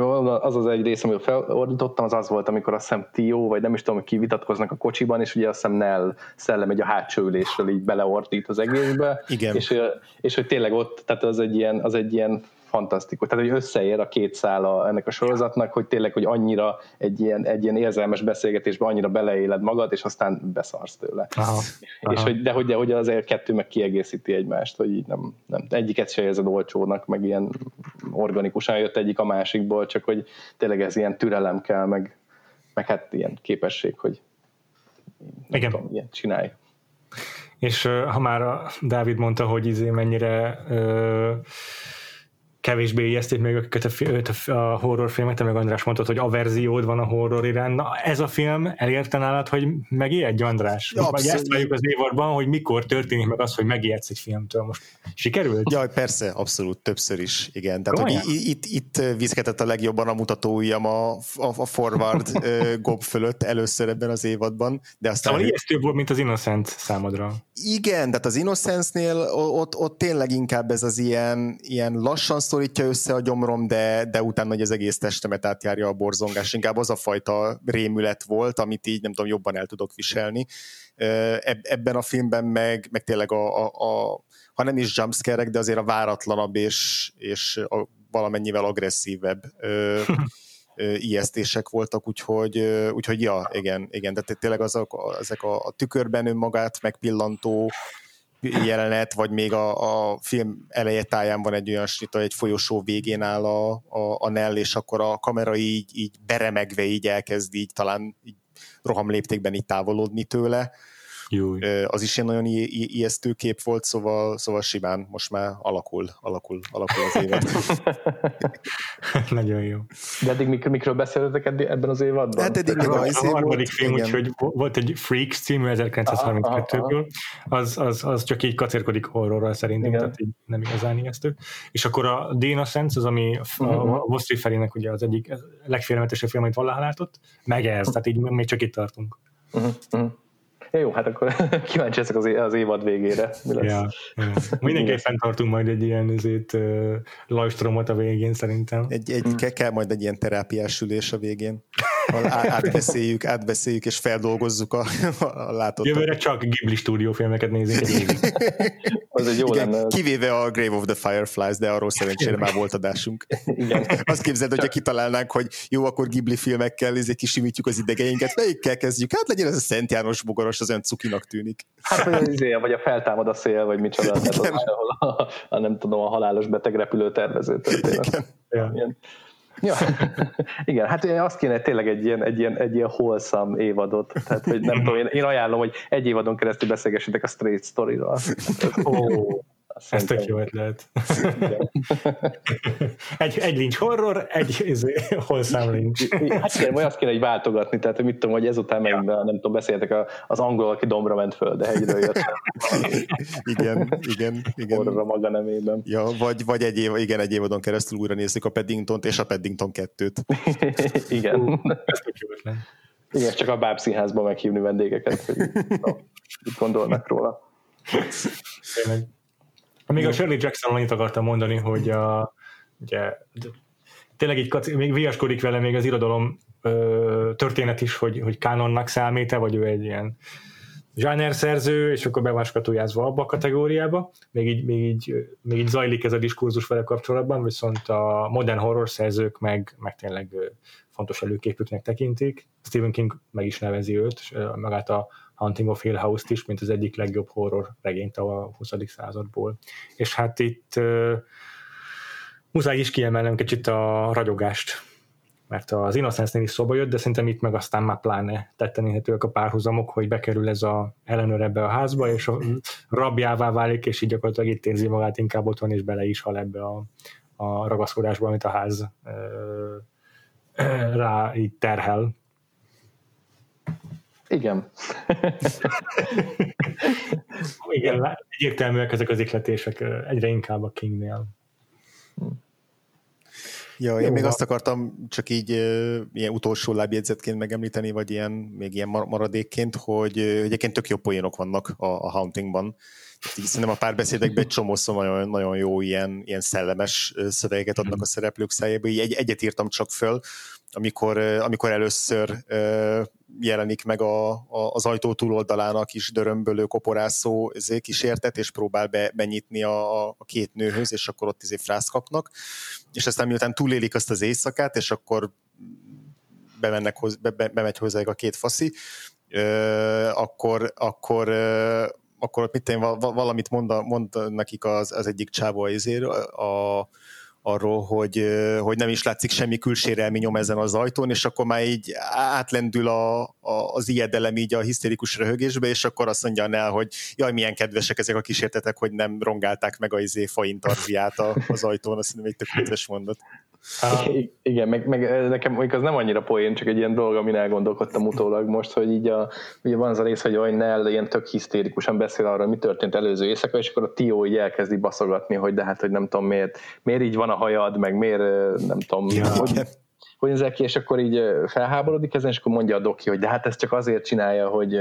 az az egy rész, amiről felordítottam, az volt, amikor azt hiszem Tio, vagy nem is tudom, ki vitatkoznak a kocsiban, és ugye azt hiszem Nell szellem egy a hátsó ülésről így beleordít az egészbe. Igen. És hogy tényleg ott, tehát az egy ilyen fantasztikus. Tehát, hogy összeér a két szála ennek a sorozatnak, hogy tényleg, hogy annyira egy ilyen érzelmes beszélgetésben annyira beleéled magad, és aztán beszarsz tőle. Aha. És hogy, de hogy azért kettő meg kiegészíti egymást, hogy így nem egyiket se érzed olcsónak, meg ilyen organikusan jött egyik a másikból, csak hogy tényleg ez ilyen türelem kell, meg hát ilyen képesség, hogy igen. Tudom, ilyen csinálj. És ha már a Dávid mondta, hogy mennyire kevésbé ijesztít még akiket a horrorfilmet, meg András mondtad, hogy averziód van a horror iránt. Na, ez a film elérte nálad, hogy megijedj, András? Ja, vagy ezt várjuk az évadban, hogy mikor történik meg az, hogy megijedsz egy filmtől. Most sikerült? Ja, persze, abszolút, többször is, igen. Tehát, hogy itt viszketett a legjobban a mutatóujjam a forward gomb fölött először ebben az évadban. De aztán... Szóval ijesztőbb volt, mint az Innocent számodra. Igen, tehát az Innocence-nél ott tényleg inkább ez az ilyen lassan szorítja össze a gyomrom, de utána hogy az egész testemet átjárja a borzongás. Inkább az a fajta rémület volt, amit így nem tudom, jobban el tudok viselni. Ebben a filmben meg tényleg a ha nem is jumpscare-ek, de azért a váratlanabb és valamennyivel agresszívebb ijesztések voltak, úgyhogy ja, igen. De tényleg ezek a tükörben önmagát megpillantó jelenet, vagy még a film eleje táján van egy olyan snita, egy folyosó végén áll a Nell, és akkor a kamera így beremegve így elkezd így talán így rohamléptékben így távolodni tőle. Júj. Az is ilyen nagyon ijesztő kép volt, szóval simán most már alakul az évad. Nagyon jó. De eddig mikről beszéltetek ebben az évadban? Hát eddig a harmadik film, úgyhogy volt egy Freaks című 1932-ből, az csak így kacérkodik horrorral szerintem, tehát így nem igazán ijesztő. És akkor a The Innocents, az ami a Vosztri Ferének ugye az egyik legfélelmetesebb film, amit valaha látott, meg ez, tehát így még csak itt tartunk. Ja, jó, hát akkor kíváncsi leszek az évad végére. Ja. Mindenképpen tartunk majd egy ilyen lajstromot a végén szerintem. Kell majd egy ilyen terápiás ülés a végén. Átbeszéljük és feldolgozzuk a látottat. Jövőre csak Ghibli stúdiófilmeket nézünk. Az egy jó lenne. Kivéve a Grave of the Fireflies, de arról szerencsére már volt adásunk. Igen. Azt képzeld, hogyha kitalálnánk, hogy jó, akkor Ghibli filmekkel kisimítjük az idegeinket, melyikkel kezdjük? Hát legyen ez a Szent János bogaras, az olyan cukinak tűnik. Hát vagy a feltámad a szél, vagy micsoda, ahol nem tudom, a halálos beteg repülő tervező. Ja. Igen, hát azt kéne tényleg egy ilyen wholesome évadot, tehát hogy nem tudom, én ajánlom, hogy egy évadon keresztül beszélgessétek a Straight Story-ról. Ez tök jó ötlet. Egy Lynch horror, egy wholesome Lynch. Hát igen, azt kéne egy váltogatni, tehát mit tudom, hogy ezután meg nem tudom, beszéltek az angol, aki dombra ment föl, de hegyről jött. Igen. Horror a maga nemében. Ja, vagy egy évadon keresztül újra nézzük a Paddingtont és a Paddington 2-t. Igen. Ez tök jó ötlet. Igen, csak a bábszínházba meghívni vendégeket, hogy mit gondolnak róla. Tényleg. Még a Shirley Jackson annyit akartam mondani, hogy tényleg így még viaskodik vele még az irodalom történet is, hogy kánonnak számít-e, vagy ő egy ilyen zsánerszerző, és akkor beváskatójázva abba a kategóriába. Még így zajlik ez a diskurzus vele kapcsolatban, viszont a modern horror szerzők meg tényleg fontos előképüknek tekintik. Stephen King meg is nevezi őt, magát a Haunting of Hill House-t is, mint az egyik legjobb horror regényt a 20. századból. És hát itt muszáj is kiemelnem kicsit a ragyogást, mert az Innocence-nél is szóba jött, de szerintem itt meg aztán már pláne tetten érhetőek a párhuzamok, hogy bekerül ez a Eleanor ebbe a házba, és a rabjává válik, és így gyakorlatilag itt érzi magát inkább otthon, és bele is hal ebbe a ragaszkodásba, amit a ház rá így terhel. Igen. Igen, egyértelműek ezek az ihletések, egyre inkább a Kingnél. Ja, én még azt akartam csak így ilyen utolsó lábjegyzetként megemlíteni, vagy ilyen, még ilyen maradékként, hogy egyébként tök jó poénok vannak a Hauntingban. Így szerintem a párbeszédekben egy csomószor nagyon, nagyon jó ilyen szellemes szövegeket adnak a szereplők szájába. Így egyet írtam csak föl, amikor először jelenik meg az ajtó túloldalán a kis dörömbölő, koporászó kísértet, és próbál benyitni a két nőhöz, és akkor ott frászt kapnak. És aztán miután túlélik azt az éjszakát, és akkor bemegy hozzájuk a két faszi, akkor ott valamit mond nekik az egyik csávó arról, hogy nem is látszik semmi külsérelmi nyom ezen az ajtón, és akkor már így átlendül az ijedelem így a hisztérikus röhögésbe, és akkor azt mondja el, hogy jaj, milyen kedvesek ezek a kísértetek, hogy nem rongálták meg a faintarviát az ajtón, azt hiszem egy tök vicces mondat. Igen, meg nekem az nem annyira poén, csak egy ilyen dolog, amin elgondolkodtam utólag most, hogy így ugye van az a rész, hogy olyan Nell ilyen tök hisztérikusan beszél arról, mi történt előző éjszaka, és akkor a Tio így elkezdi baszogatni, hogy de hát, hogy nem tudom miért így van a hajad, meg miért nem tudom, hogy nézel ki, és akkor így felháborodik ezen, és akkor mondja a doki, hogy de hát ezt csak azért csinálja, hogy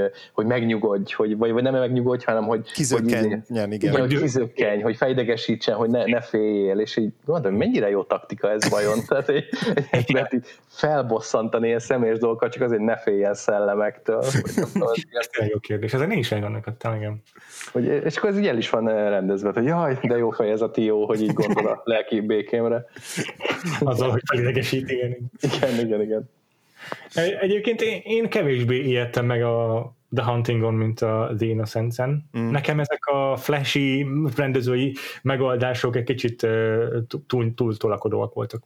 megnyugodj, vagy nem megnyugodj, hanem hogy kizökkenj, hogy felidegesítsen, hogy ne féljél, és így mondom, mennyire jó taktika ez vajon, tehát így felbosszantani ilyen személyes dolgokat, csak azért ne féljen szellemektől. Ez jó kérdés, ezzel én is elgondolkodtam, igen. És akkor ez így el is van rendezve, hogy jaj, de jó fej ez a Tió, hogy így gondol a lelki békémre. Azzal, hogy felidegesít, igen. Igen. Egyébként én kevésbé ijedtem meg a The Hauntingon, mint a The Innocentsen. Nekem ezek a flashy rendezői megoldások egy kicsit túltolakodóak voltak.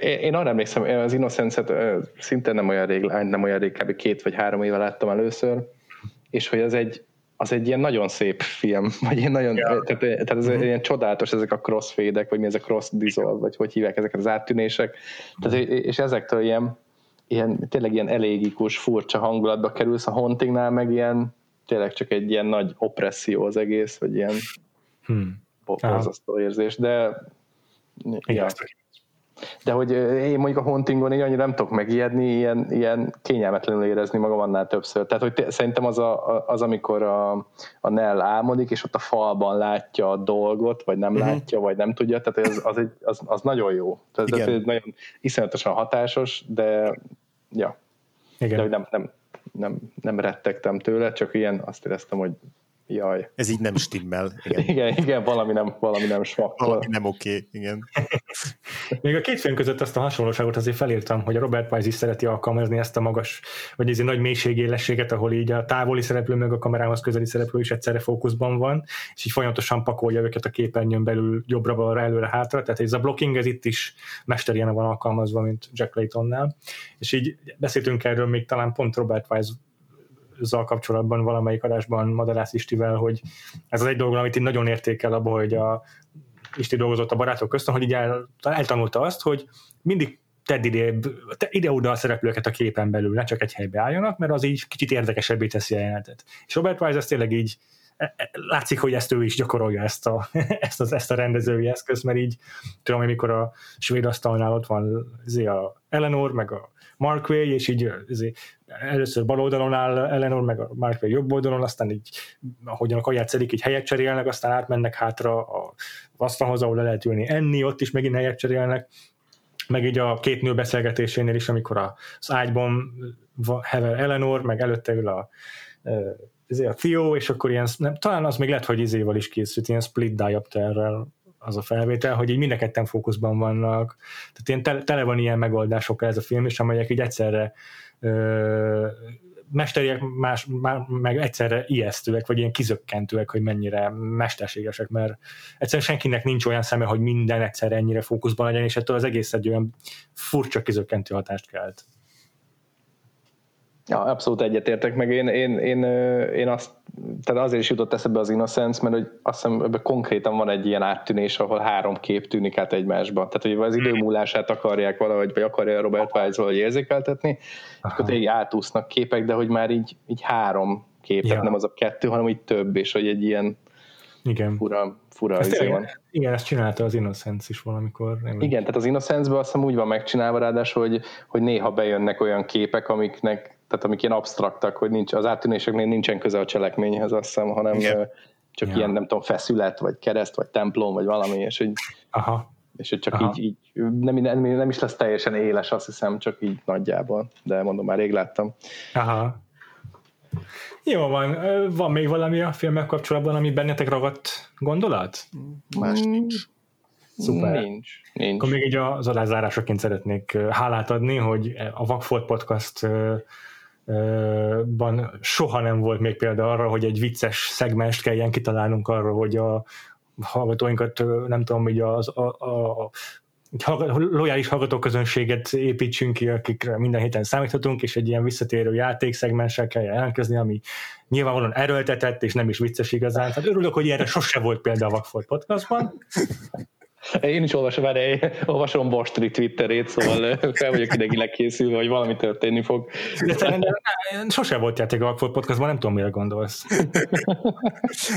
Én arra emlékszem, az Innocentset szinte nem olyan rég, kb. 2 vagy 3 éve láttam először, és hogy az egy ilyen nagyon szép film, vagy ilyen nagyon, tehát ez ilyen csodálatos, ezek a crossfade-ek, vagy mi ezek a cross dissolve, vagy hogy hívják ezeket az áttűnések, tehát, és ezektől ilyen tényleg ilyen elégikus, furcsa hangulatba kerülsz, a Hauntingnál meg ilyen, tényleg csak egy ilyen nagy opresszió az egész, vagy ilyen borzasztó érzés, de igen. De hogy én mondjuk a Hauntingon én annyira nem tudok megijedni, ilyen kényelmetlenül érezni magam annál többször. Tehát hogy szerintem az amikor a Nell álmodik, és ott a falban látja a dolgot, vagy nem látja, vagy nem tudja, tehát az nagyon jó. Tehát ez nagyon iszonyatosan hatásos, de ja. Igen. De hogy nem rettegtem tőle, csak ilyen azt éreztem, hogy jaj. Ez így nem stimmel. Igen, valami nem smakkol. Valami nem oké, igen. Még a két film között azt a hasonlóságot azért felírtam, hogy a Robert Wise is szereti alkalmazni ezt a magas, vagy ez egy nagy mélységélességet, ahol így a távoli szereplő meg a kamerához közeli szereplő is egyszerre fókuszban van, és így folyamatosan pakolja őket a képernyőn belül jobbra-balra, előre-hátra, tehát ez a blocking ez itt is mesterjéne van alkalmazva, mint Jack Laytonnál. És így beszéltünk erről még talán pont Robert Wise azzal kapcsolatban valamelyik adásban Madarász Istivel, hogy ez az egy dolog, amit én nagyon értékel abban, hogy Isti dolgozott a Barátok Köztön, hogy így eltanulta azt, hogy mindig tedd ide-oda a szereplőket a képen belül, ne csak egy helybe álljanak, mert az így kicsit érdekesebbé teszi a jelenetet. És Robert Wise ezt tényleg így látszik, hogy ezt ő is gyakorolja, ezt a rendezői eszközt, mert így tudom, amikor a svéd asztalnál ott van a Eleanor, meg a Mark Way, és így először bal oldalon áll Eleanor, meg a Mark Way jobb oldalon, aztán így ahogyan a játszik, így helyet cserélnek, aztán átmennek hátra a asztalhoz, ahol le lehet ülni enni, ott is megint helyet cserélnek, meg így a két nő beszélgetésénél is, amikor az ágyban hever Eleanor, meg előtte ül a Theo, és akkor ilyen, nem, talán az még lehet, hogy izéval is készült, ilyen split diopterrel az a felvétel, hogy így mind a ketten fókuszban vannak. Tehát ilyen tele van ilyen megoldásokkal ez a film is, amelyek így egyszerre mesteriek, meg egyszerre ijesztőek, vagy ilyen kizökkentőek, hogy mennyire mesterségesek, mert egyszerűen senkinek nincs olyan szeme, hogy minden egyszerre ennyire fókuszban legyen, és ettől az egész egy olyan furcsa kizökkentő hatást kelt. Ja, abszolút egyetértek, meg én azt, tehát azért is jutott eszembe az Innocence, mert hogy azt hiszem, ebben konkrétan van egy ilyen áttűnés, ahol 3 kép tűnik át egymásba. Tehát, hogy az idő múlását akarják valahogy, vagy akarja Robert Wise valahogy érzékeltetni, és akkor így átúsznak képek, de hogy már így 3 kép, tehát nem az a 2, hanem így több, és hogy egy ilyen Igen. Fura izé van. Igen, ezt csinálta az Innocence is valamikor. Igen, tehát az Innocence-ben azt hiszem úgy van megcsinálva ráadásul, hogy néha bejönnek olyan képek, amik ilyen absztraktak, hogy nincs, az áttűnéseknél nincsen köze a cselekményhez, azt hiszem, hanem igen. Csak ilyen, nem tudom, feszület, vagy kereszt, vagy templom, vagy valami, és hogy... Aha. És hogy csak így nem is lesz teljesen éles, azt hiszem, csak így nagyjából, de mondom, már rég láttam. Aha. Jó van. Van még valami a filmmel kapcsolatban, ami bennetek ragadt gondolat? Más nincs. Szuper. Nincs. Akkor még így az adászárásaként szeretnék hálát adni, hogy a Vakfolt Podcast-ban soha nem volt még példa arra, hogy egy vicces szegmest kelljen kitalálnunk arra, hogy a hallgatóinkat, nem tudom, hogy lojális hallgatóközönséget építsünk ki, akikre minden héten számíthatunk, és egy ilyen visszatérő játékszegmenssel kell jelentkezni, ami nyilvánvalóan erőltetett, és nem is vicces igazán. Tehát örülök, hogy ilyenre sose volt példa a Vakfolt Podcastban. Én is olvasom Bostri Twitterét, szóval fel vagyok idegileg készülve, hogy valami történni fog. De sose volt játék a Vakfolt Podcastban, nem tudom, mire gondolsz.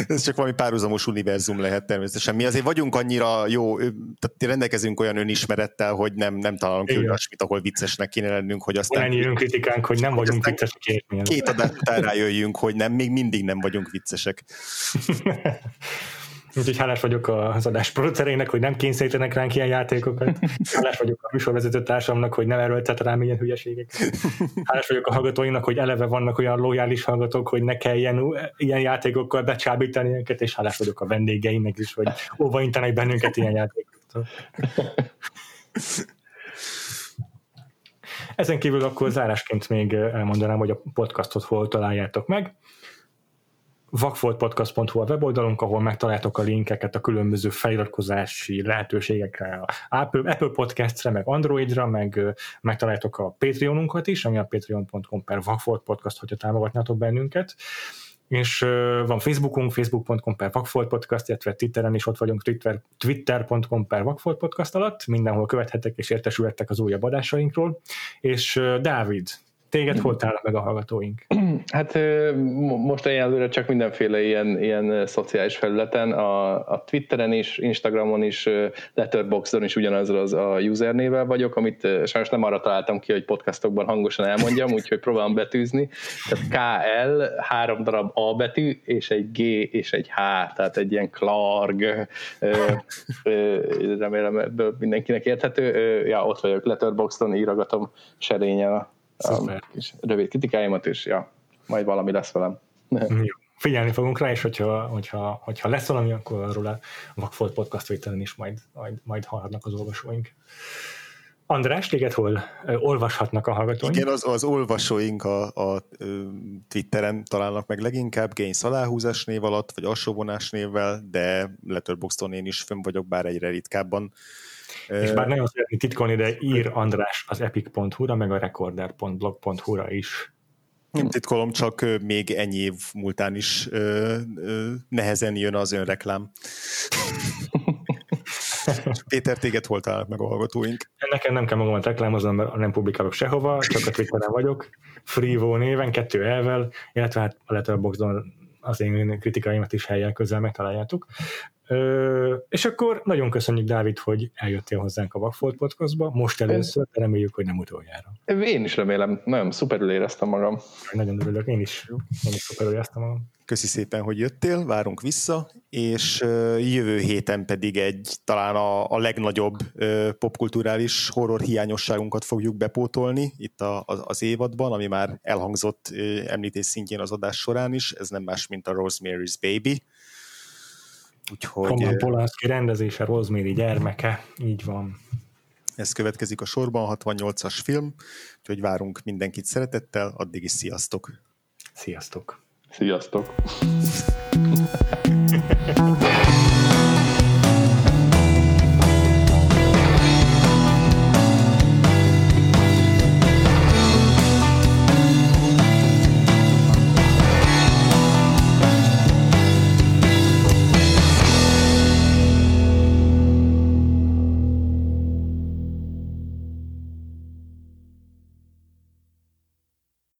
Ez csak valami párhuzamos univerzum lehet természetesen. Mi azért vagyunk annyira jó, tehát rendelkezünk olyan önismerettel, hogy nem találunk ki olyasmit, ahol viccesnek kéne lennünk, hogy aztán... Olyan jön kritikánk, hogy nem vagyunk viccesek. Két adás után rájöjjünk, hogy még mindig nem vagyunk viccesek. Úgyhogy hálás vagyok az adás producerének, hogy nem kényszerítenek ránk ilyen játékokat. Hálás vagyok a műsorvezető társamnak, hogy nem erőltet rám ilyen hülyeségeket. Hálás vagyok a hallgatóinak, hogy eleve vannak olyan lojális hallgatók, hogy ne kell ilyen játékokkal becsábítani őket, és hálás vagyok a vendégeinek is, hogy óvaintanak bennünket ilyen játékoktól. Ezen kívül akkor zárásként még elmondanám, hogy a podcastot hol találjátok meg. vakfoltpodcast.hu a weboldalunk, ahol megtaláltok a linkeket a különböző feliratkozási lehetőségekre, Apple Podcastre, meg Androidra, meg megtaláltok a Patreonunkat is, ami a patreon.com/vakfoltpodcast, hogyha támogatnátok bennünket. És van Facebookunk, facebook.com/vakfoltpodcast, illetve Twitteren is ott vagyunk, twitter.com/vakfoltpodcast alatt, mindenhol követhetek és értesülhettek az újabb adásainkról. És Dávid, téged hol találnak meg a hallgatóink? Hát most egyelőre csak mindenféle ilyen szociális felületen, a Twitteren is, Instagramon is, Letterboxdon is ugyanazra az a usernével vagyok, amit sajnos nem arra találtam ki, hogy podcastokban hangosan elmondjam, úgyhogy próbálom betűzni. Tehát KL, 3 darab A betű, és egy G, és egy H, tehát egy ilyen Clark, remélem ebből mindenkinek érthető. Ja, ott vagyok, Letterboxdon, írogatom serényen a kis rövid kritikáimat is, ja, majd valami lesz velem. Jó. Figyelni fogunk rá, és hogyha lesz valami, akkor arról a Vakfolt Podcast vételen is majd hallhatnak az olvasóink. András, téged hol olvashatnak a hallgatóink? Igen, az olvasóink a Twitteren találnak meg leginkább, Gains aláhúzás név alatt, vagy alsóvonás névvel, de Letterboxdon én is fönn vagyok, bár egyre ritkábban. És bár nagyon szeretnék titkolni, de ír András az epic.hu-ra, meg a recorder.blog.hu-ra is. Nem titkolom, csak még ennyi év múltán is nehezen jön az önreklám. Péter, téged hol találnak meg a hallgatóink? Nekem nem kell magamat reklámoznom, mert nem publikálok sehova, csak a Twitteren vagyok. Frivo néven, 2 elvel, illetve hát a Letterboxdon az én kritikáimat is helyjel közel megtaláljátok. És akkor nagyon köszönjük, Dávid, hogy eljöttél hozzánk a Vakfolt Podcastba. Most először, de reméljük, hogy nem utoljára. Én is remélem. Nagyon szuperül éreztem magam. Nagyon örülök, én is szuperül éreztem magam. Köszi szépen, hogy jöttél, várunk vissza, és jövő héten pedig talán a legnagyobb popkulturális horror hiányosságunkat fogjuk bepótolni itt az évadban, ami már elhangzott említés szintjén az adás során is. Ez nem más, mint a Rosemary's Baby. Roman Polanski rendezése, Rosemary gyermeke, így van. Ez következik a sorban, 68-as film, úgyhogy várunk mindenkit szeretettel, addig is sziasztok! Sziasztok!